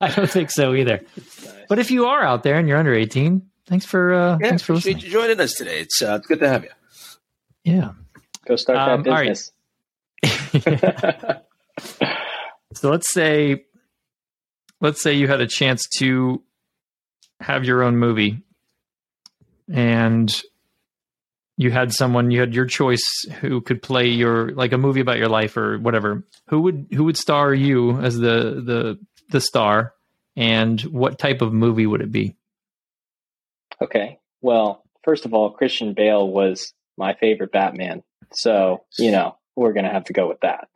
I don't think so either. Nice. But if you are out there and you're under eighteen, thanks for uh, yeah, thanks for listening. You joining us today. It's uh, good to have you. Yeah, go start um, that business. Right. So let's say, let's say you had a chance to have your own movie, and you had someone, you had your choice who could play your, like a movie about your life or whatever. Who would who would star you as the the the star, and what type of movie would it be? Okay, well, first of all, Christian Bale was my favorite Batman, so you know we're gonna have to go with that.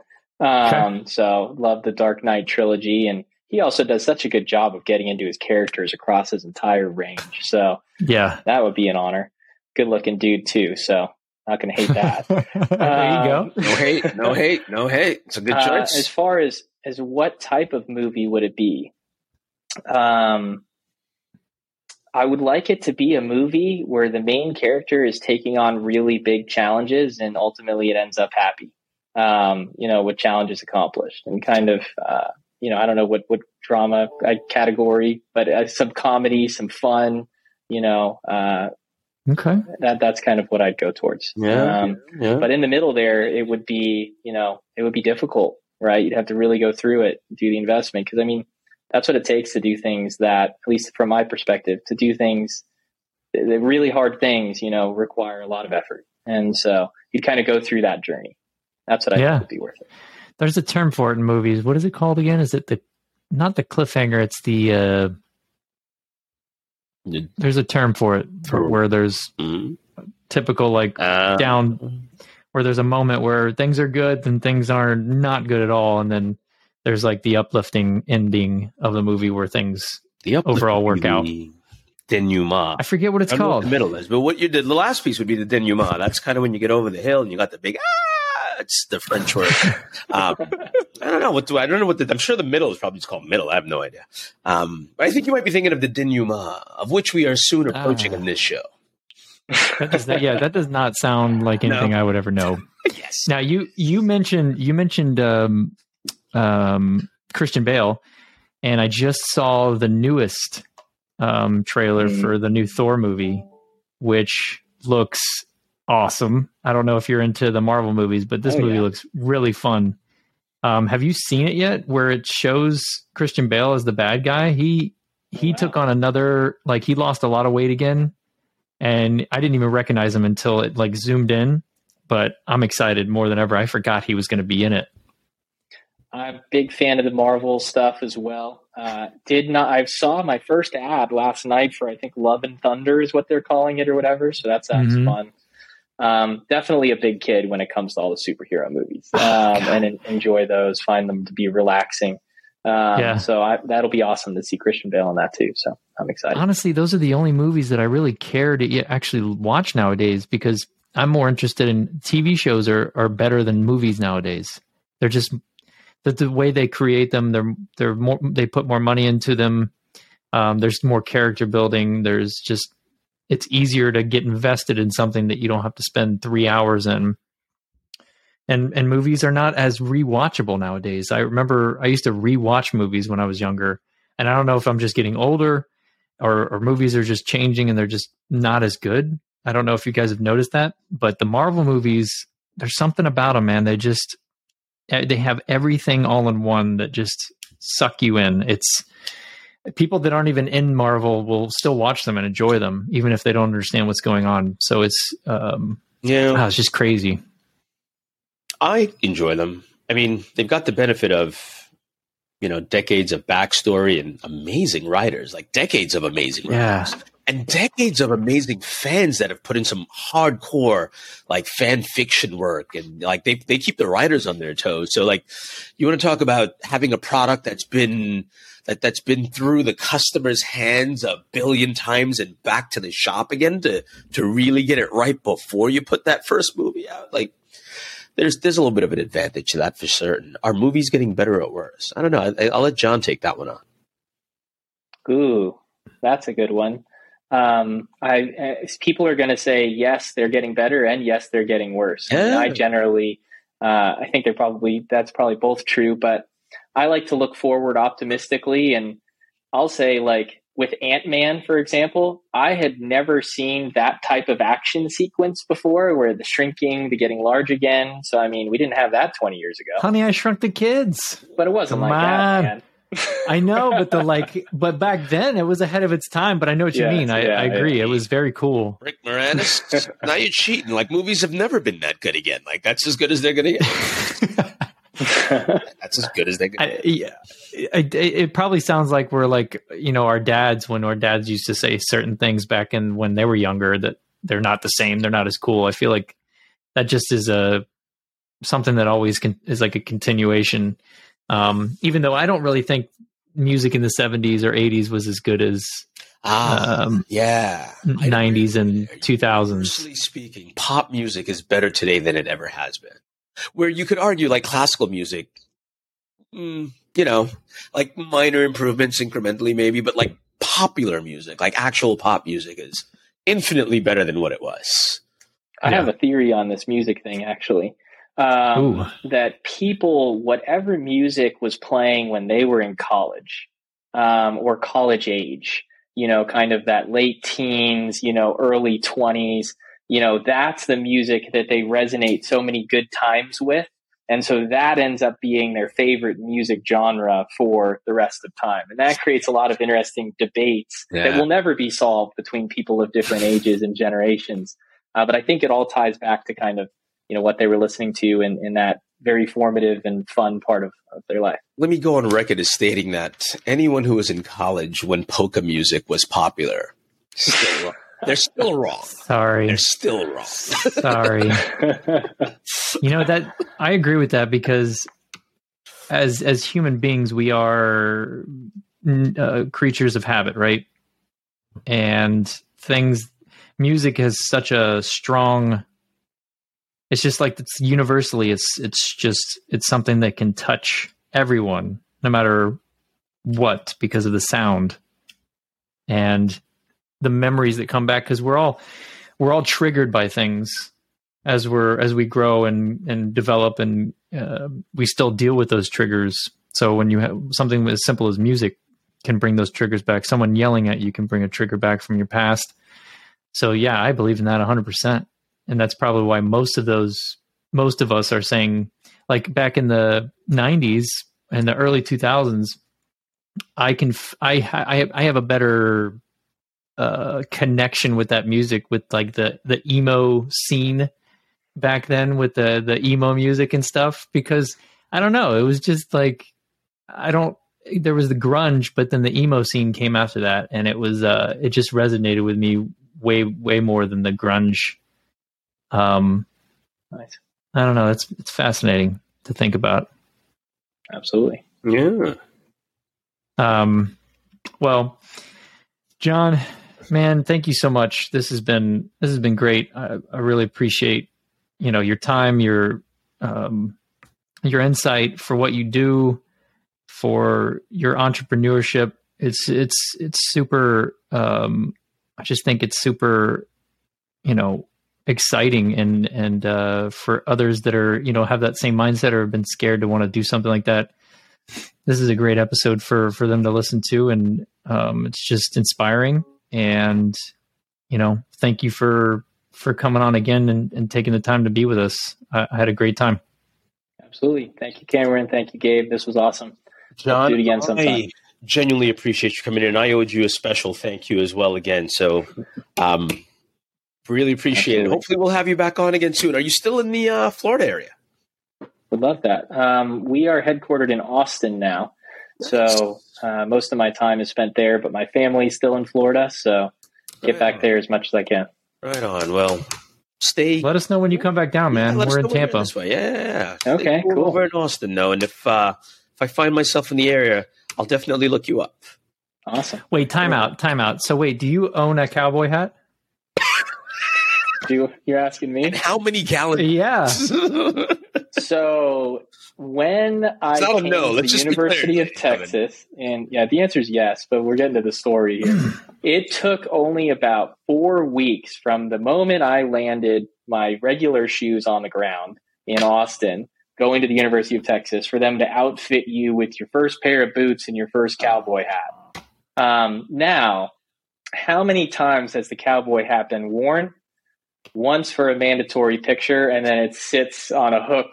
Um, okay. So love the Dark Knight trilogy, and he also does such a good job of getting into his characters across his entire range. So yeah, that would be an honor. Good looking dude too, so not gonna hate that. There um, you go. No hate, no hate, no hate. It's a good choice. Uh, as far as as what type of movie would it be? Um, I would like it to be a movie where the main character is taking on really big challenges, and ultimately it ends up happy. Um, you know, with challenges accomplished, and kind of uh, you know, I don't know what what drama uh, category, but uh, some comedy, some fun. You know. Uh, Okay. That that's kind of what I'd go towards. Yeah, um, yeah. But in the middle there, it would be, you know, it would be difficult, right? You'd have to really go through it, do the investment. Cause I mean, that's what it takes to do things that, at least from my perspective, to do things, the really hard things, you know, require a lot of effort. And so you'd kind of go through that journey. That's what I yeah. think would be worth it. There's a term for it in movies. What is it called again? Is it the, not the cliffhanger, it's the, uh, there's a term for it for where there's mm-hmm. typical like uh, down where there's a moment where things are good, then things are not good at all, and then there's like the uplifting ending of the movie where things the overall work out. denouement. I forget what it's I don't called. Know what the middle is, but what you did, the last piece would be the denouement. That's kind of when you get over the hill and you got the big ah. It's the French word. um, I don't know what do I don't know what the. I'm sure the middle is probably just called middle. I have no idea. Um, but I think you might be thinking of the denouement, of which we are soon approaching ah. in this show. That does not, yeah, that does not sound like anything no. I would ever know. Yes. Now you you mentioned you mentioned um, um, Christian Bale, and I just saw the newest um, trailer mm. for the new Thor movie, which looks awesome. I don't know if you're into the Marvel movies, but this oh, movie yeah. looks really fun. Um, have you seen it yet? Where it shows Christian Bale as the bad guy? He he wow. took on another like he lost a lot of weight again. And I didn't even recognize him until it like zoomed in, but I'm excited more than ever. I forgot he was going to be in it. I'm a big fan of the Marvel stuff as well. Uh, did not, I saw my first ad last night for, I think, Love and Thunder is what they're calling it or whatever. So that sounds mm-hmm. fun. Um, definitely a big kid when it comes to all the superhero movies um, and enjoy those, find them to be relaxing. Um, yeah. So I, that'll be awesome to see Christian Bale on that too. So I'm excited. Honestly, those are the only movies that I really care to actually watch nowadays because I'm more interested in T V shows are, are better than movies nowadays. They're just the, the way they create them. They're they're more they put more money into them. Um, there's more character building. There's just it's easier to get invested in something that you don't have to spend three hours in. And and movies are not as rewatchable nowadays. I remember I used to rewatch movies when I was younger, and I don't know if I'm just getting older or, or movies are just changing and they're just not as good. I don't know if you guys have noticed that, but the Marvel movies, there's something about them, man. They just, they have everything all in one that just suck you in. It's people that aren't even in Marvel will still watch them and enjoy them, even if they don't understand what's going on. So it's, um, yeah, wow, it's just crazy. I enjoy them. I mean, they've got the benefit of, you know, decades of backstory and amazing writers, like decades of amazing writers yeah. and decades of amazing fans that have put in some hardcore, like fan fiction work. And like, they, they keep the writers on their toes. So like, you want to talk about having a product that's been, that that's been through the customer's hands a billion times and back to the shop again to, to really get it right before you put that first movie out. Like, There's there's a little bit of an advantage to that for certain. Are movies getting better or worse? I don't know. I, I'll let John take that one on. Ooh, that's a good one. Um, I, I people are going to say yes, they're getting better, and yes, they're getting worse. Yeah. I mean, I generally, uh, I think they're probably that's probably both true. But I like to look forward optimistically, and I'll say like. With Ant-Man, for example, I had never seen that type of action sequence before where the shrinking, the getting large again. So, I mean, we didn't have that twenty years ago. Honey, I Shrunk the Kids. But it wasn't Come like on. Ant-Man. I know, but the like, but back then it was ahead of its time, but I know what you yes, mean. I, yeah, I agree. Yeah. It was very cool. Rick Moranis, now you're cheating. Like movies have never been that good again. Like that's as good as they're going to get. That's as good as they can. Yeah, it, it probably sounds like we're like, you know, our dads when our dads used to say certain things back in when they were younger that they're not the same, they're not as cool. I feel like that just is a something that always con- is like a continuation. Um, even though I don't really think music in the seventies or eighties was as good as ah, um, yeah, nineties and two thousands. Personally speaking, pop music is better today than it ever has been. Where you could argue like classical music, you know, like minor improvements incrementally maybe, but like popular music, like actual pop music is infinitely better than what it was. I yeah. have a theory on this music thing, actually, um, that people, whatever music was playing when they were in college um, or college age, you know, kind of that late teens, you know, early twenties, you know, that's the music that they resonate so many good times with. And so that ends up being their favorite music genre for the rest of time. And that creates a lot of interesting debates yeah. that will never be solved between people of different ages and generations. Uh, but I think it all ties back to kind of, you know, what they were listening to in, in that very formative and fun part of, of their life. Let me go on record as stating that anyone who was in college when polka music was popular still They're still wrong. Sorry. They're still wrong. Sorry. You know, that I agree with that because as as human beings, we are uh, creatures of habit, right? and things. Music has such a strong. It's just like it's universally. It's it's just it's something that can touch everyone, no matter what, because of the sound and the memories that come back. Because we're all we're all triggered by things. As we're as we grow and and develop, and uh, we still deal with those triggers. So when you have something as simple as music, can bring those triggers back. Someone yelling at you can bring a trigger back from your past. So yeah, I believe in that one hundred percent. And that's probably why most of those most of us are saying, like back in the nineties and the early two thousands, I can f- I I I have a better uh, connection with that music, with like the the emo scene. Back then with the the emo music and stuff, because I don't know, it was just like I don't there was the grunge, but then the emo scene came after that, and it was uh it just resonated with me way way more than the grunge. Um nice. I don't know, it's it's fascinating to think about. Absolutely. Yeah. Um well, John, man, thank you so much. This has been this has been great. I, I really appreciate you know, your time, your, um, your insight for what you do, for your entrepreneurship. It's, it's, it's super, um, I just think it's super, you know, exciting and, and, uh, for others that are, you know, have that same mindset or have been scared to want to do something like that. This is a great episode for, for them to listen to. And, um, it's just inspiring, and, you know, thank you for, for coming on again and, and taking the time to be with us. I, I had a great time. Absolutely. Thank you, Cameron. Thank you, Gabe. This was awesome. John, do it again sometime. I genuinely appreciate you coming in. I owed you a special thank you as well again. So um, really appreciate Absolutely. It. Hopefully we'll have you back on again soon. Are you still in the uh, Florida area? Would love that. Um, we are headquartered in Austin now. Nice. So uh, most of my time is spent there, but my family's still in Florida. So get oh. back there as much as I can. Right on. Well, stay. Let us know when you come back down, man. Yeah, we're in Tampa. This way. Yeah. Okay. Cool. Over in Austin, though, and if uh, if I find myself in the area, I'll definitely look you up. Awesome. Wait, time out, time out. So, wait, do you own a cowboy hat? Do you're asking me? And how many gallons? Yeah. So when I so came no. to the University of Texas, and yeah, the answer is yes, but we're getting to the story here. It took only about four weeks from the moment I landed my regular shoes on the ground in Austin, going to the University of Texas, for them to outfit you with your first pair of boots and your first cowboy hat. Um, now, how many times has the cowboy hat been worn? Once for a mandatory picture, and then it sits on a hook,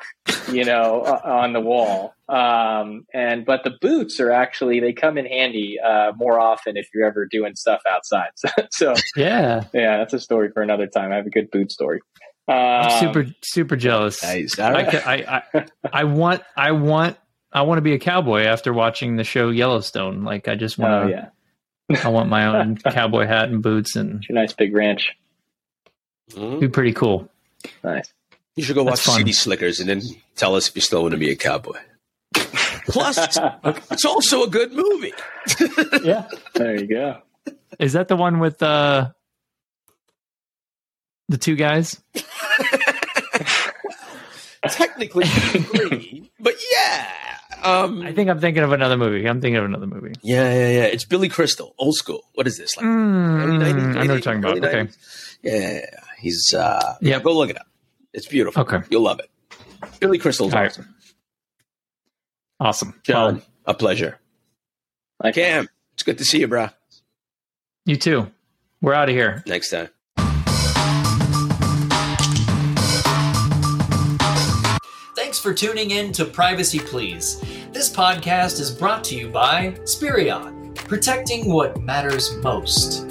you know, on the wall. Um, and but the boots are actually, they come in handy uh, more often if you're ever doing stuff outside. So, so yeah, yeah, that's a story for another time. I have a good boot story. Um, I'm super, super jealous. Nice. I, I, I, I want, I want, I want to be a cowboy after watching the show Yellowstone. Like I just want, oh, yeah. I want my own cowboy hat and boots and it's a nice big ranch. Mm-hmm. Be pretty cool. Nice. You should go That's watch fun. City Slickers and then tell us if you still want to be a cowboy. Plus, okay. It's also a good movie. Yeah, there you go. Is that the one with uh, the two guys? Technically, three, but yeah. Um, I think I'm thinking of another movie. I'm thinking of another movie. Yeah, yeah, yeah. It's Billy Crystal, old school. What is this? Like mm, ninety, ninety, I know what you're talking about. ninety. Okay. Yeah, yeah, yeah. He's, uh, yeah, go look it up. It's beautiful. Okay. You'll love it. Billy Crystal's right. Awesome. Awesome. John, well, a pleasure. Like Cam, it's good to see you, bro. You too. We're out of here. Next time. Thanks for tuning in to Privacy Please. This podcast is brought to you by Spirion, protecting what matters most.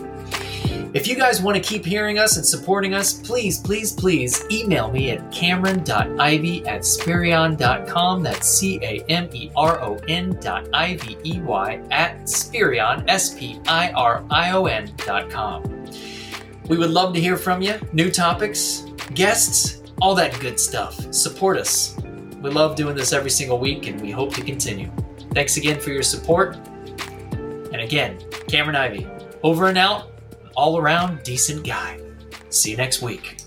If you guys want to keep hearing us and supporting us, please, please, please email me at cameron.ivey at spirion.com. That's C-A-M-E-R-O-N dot I-V-E-Y at Spirion, S-P-I-R-I-O-N dot com. We would love to hear from you. New topics, guests, all that good stuff. Support us. We love doing this every single week, and we hope to continue. Thanks again for your support. And again, Cameron Ivey, over and out. all-around decent guy. See you next week.